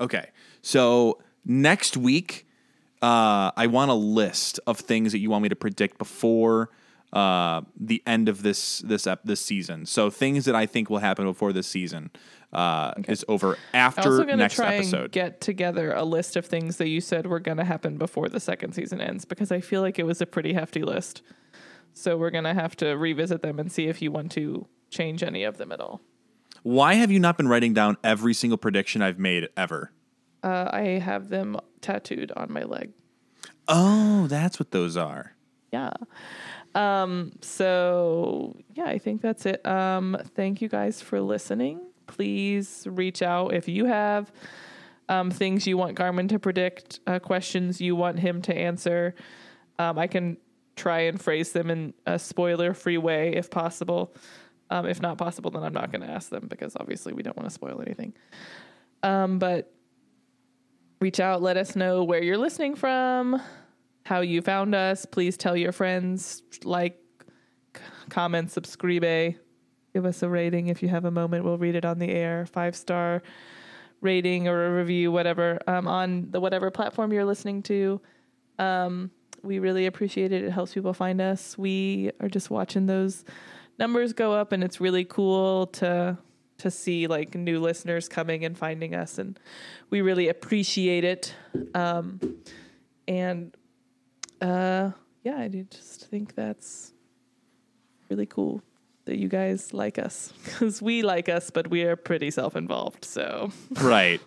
Okay. So next week, uh, I want a list of things that you want me to predict before uh, the end of this this ep- this season. So things that I think will happen before this season. Uh, okay. It's over after next try episode. And get together a list of things that you said were going to happen before the second season ends, because I feel like it was a pretty hefty list. So we're going to have to revisit them and see if you want to change any of them at all. Why have you not been writing down every single prediction I've made ever? Uh, I have them tattooed on my leg. Oh, that's what those are. Yeah. Um, so yeah, I think that's it. Um, thank you guys for listening. Please reach out if you have um, things you want Garmin to predict, uh, questions you want him to answer. Um, I can try and phrase them in a spoiler-free way if possible. Um, if not possible, then I'm not going to ask them because obviously we don't want to spoil anything. Um, but reach out. Let us know where you're listening from, how you found us. Please tell your friends, like, comment, subscribe. Give us a rating if you have a moment. We'll read it on the air. Five-star rating or a review, whatever, um, on the whatever platform you're listening to. Um, we really appreciate it. It helps people find us. We are just watching those numbers go up, and it's really cool to to see like new listeners coming and finding us, and we really appreciate it. Um, and uh, yeah, I do just think that's really cool that you guys like us, because we like us, but we are pretty self-involved. So right,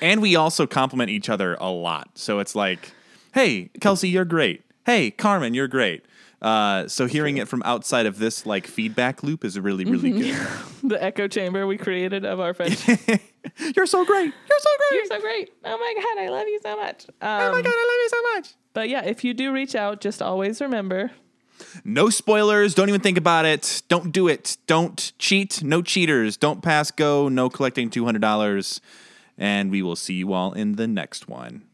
and we also compliment each other a lot. So it's like, hey, Kelsey, you're great. Hey, Carmen, you're great. Uh, so hearing it from outside of this like feedback loop is really, really mm-hmm. good. The echo chamber we created of our friendship. You're so great. You're so great. You're so great. Oh my God, I love you so much. Um, oh my God, I love you so much. But yeah, if you do reach out, just always remember. No spoilers. Don't even think about it. Don't do it. Don't cheat. No cheaters. Don't pass go. No collecting two hundred dollars. And we will see you all in the next one.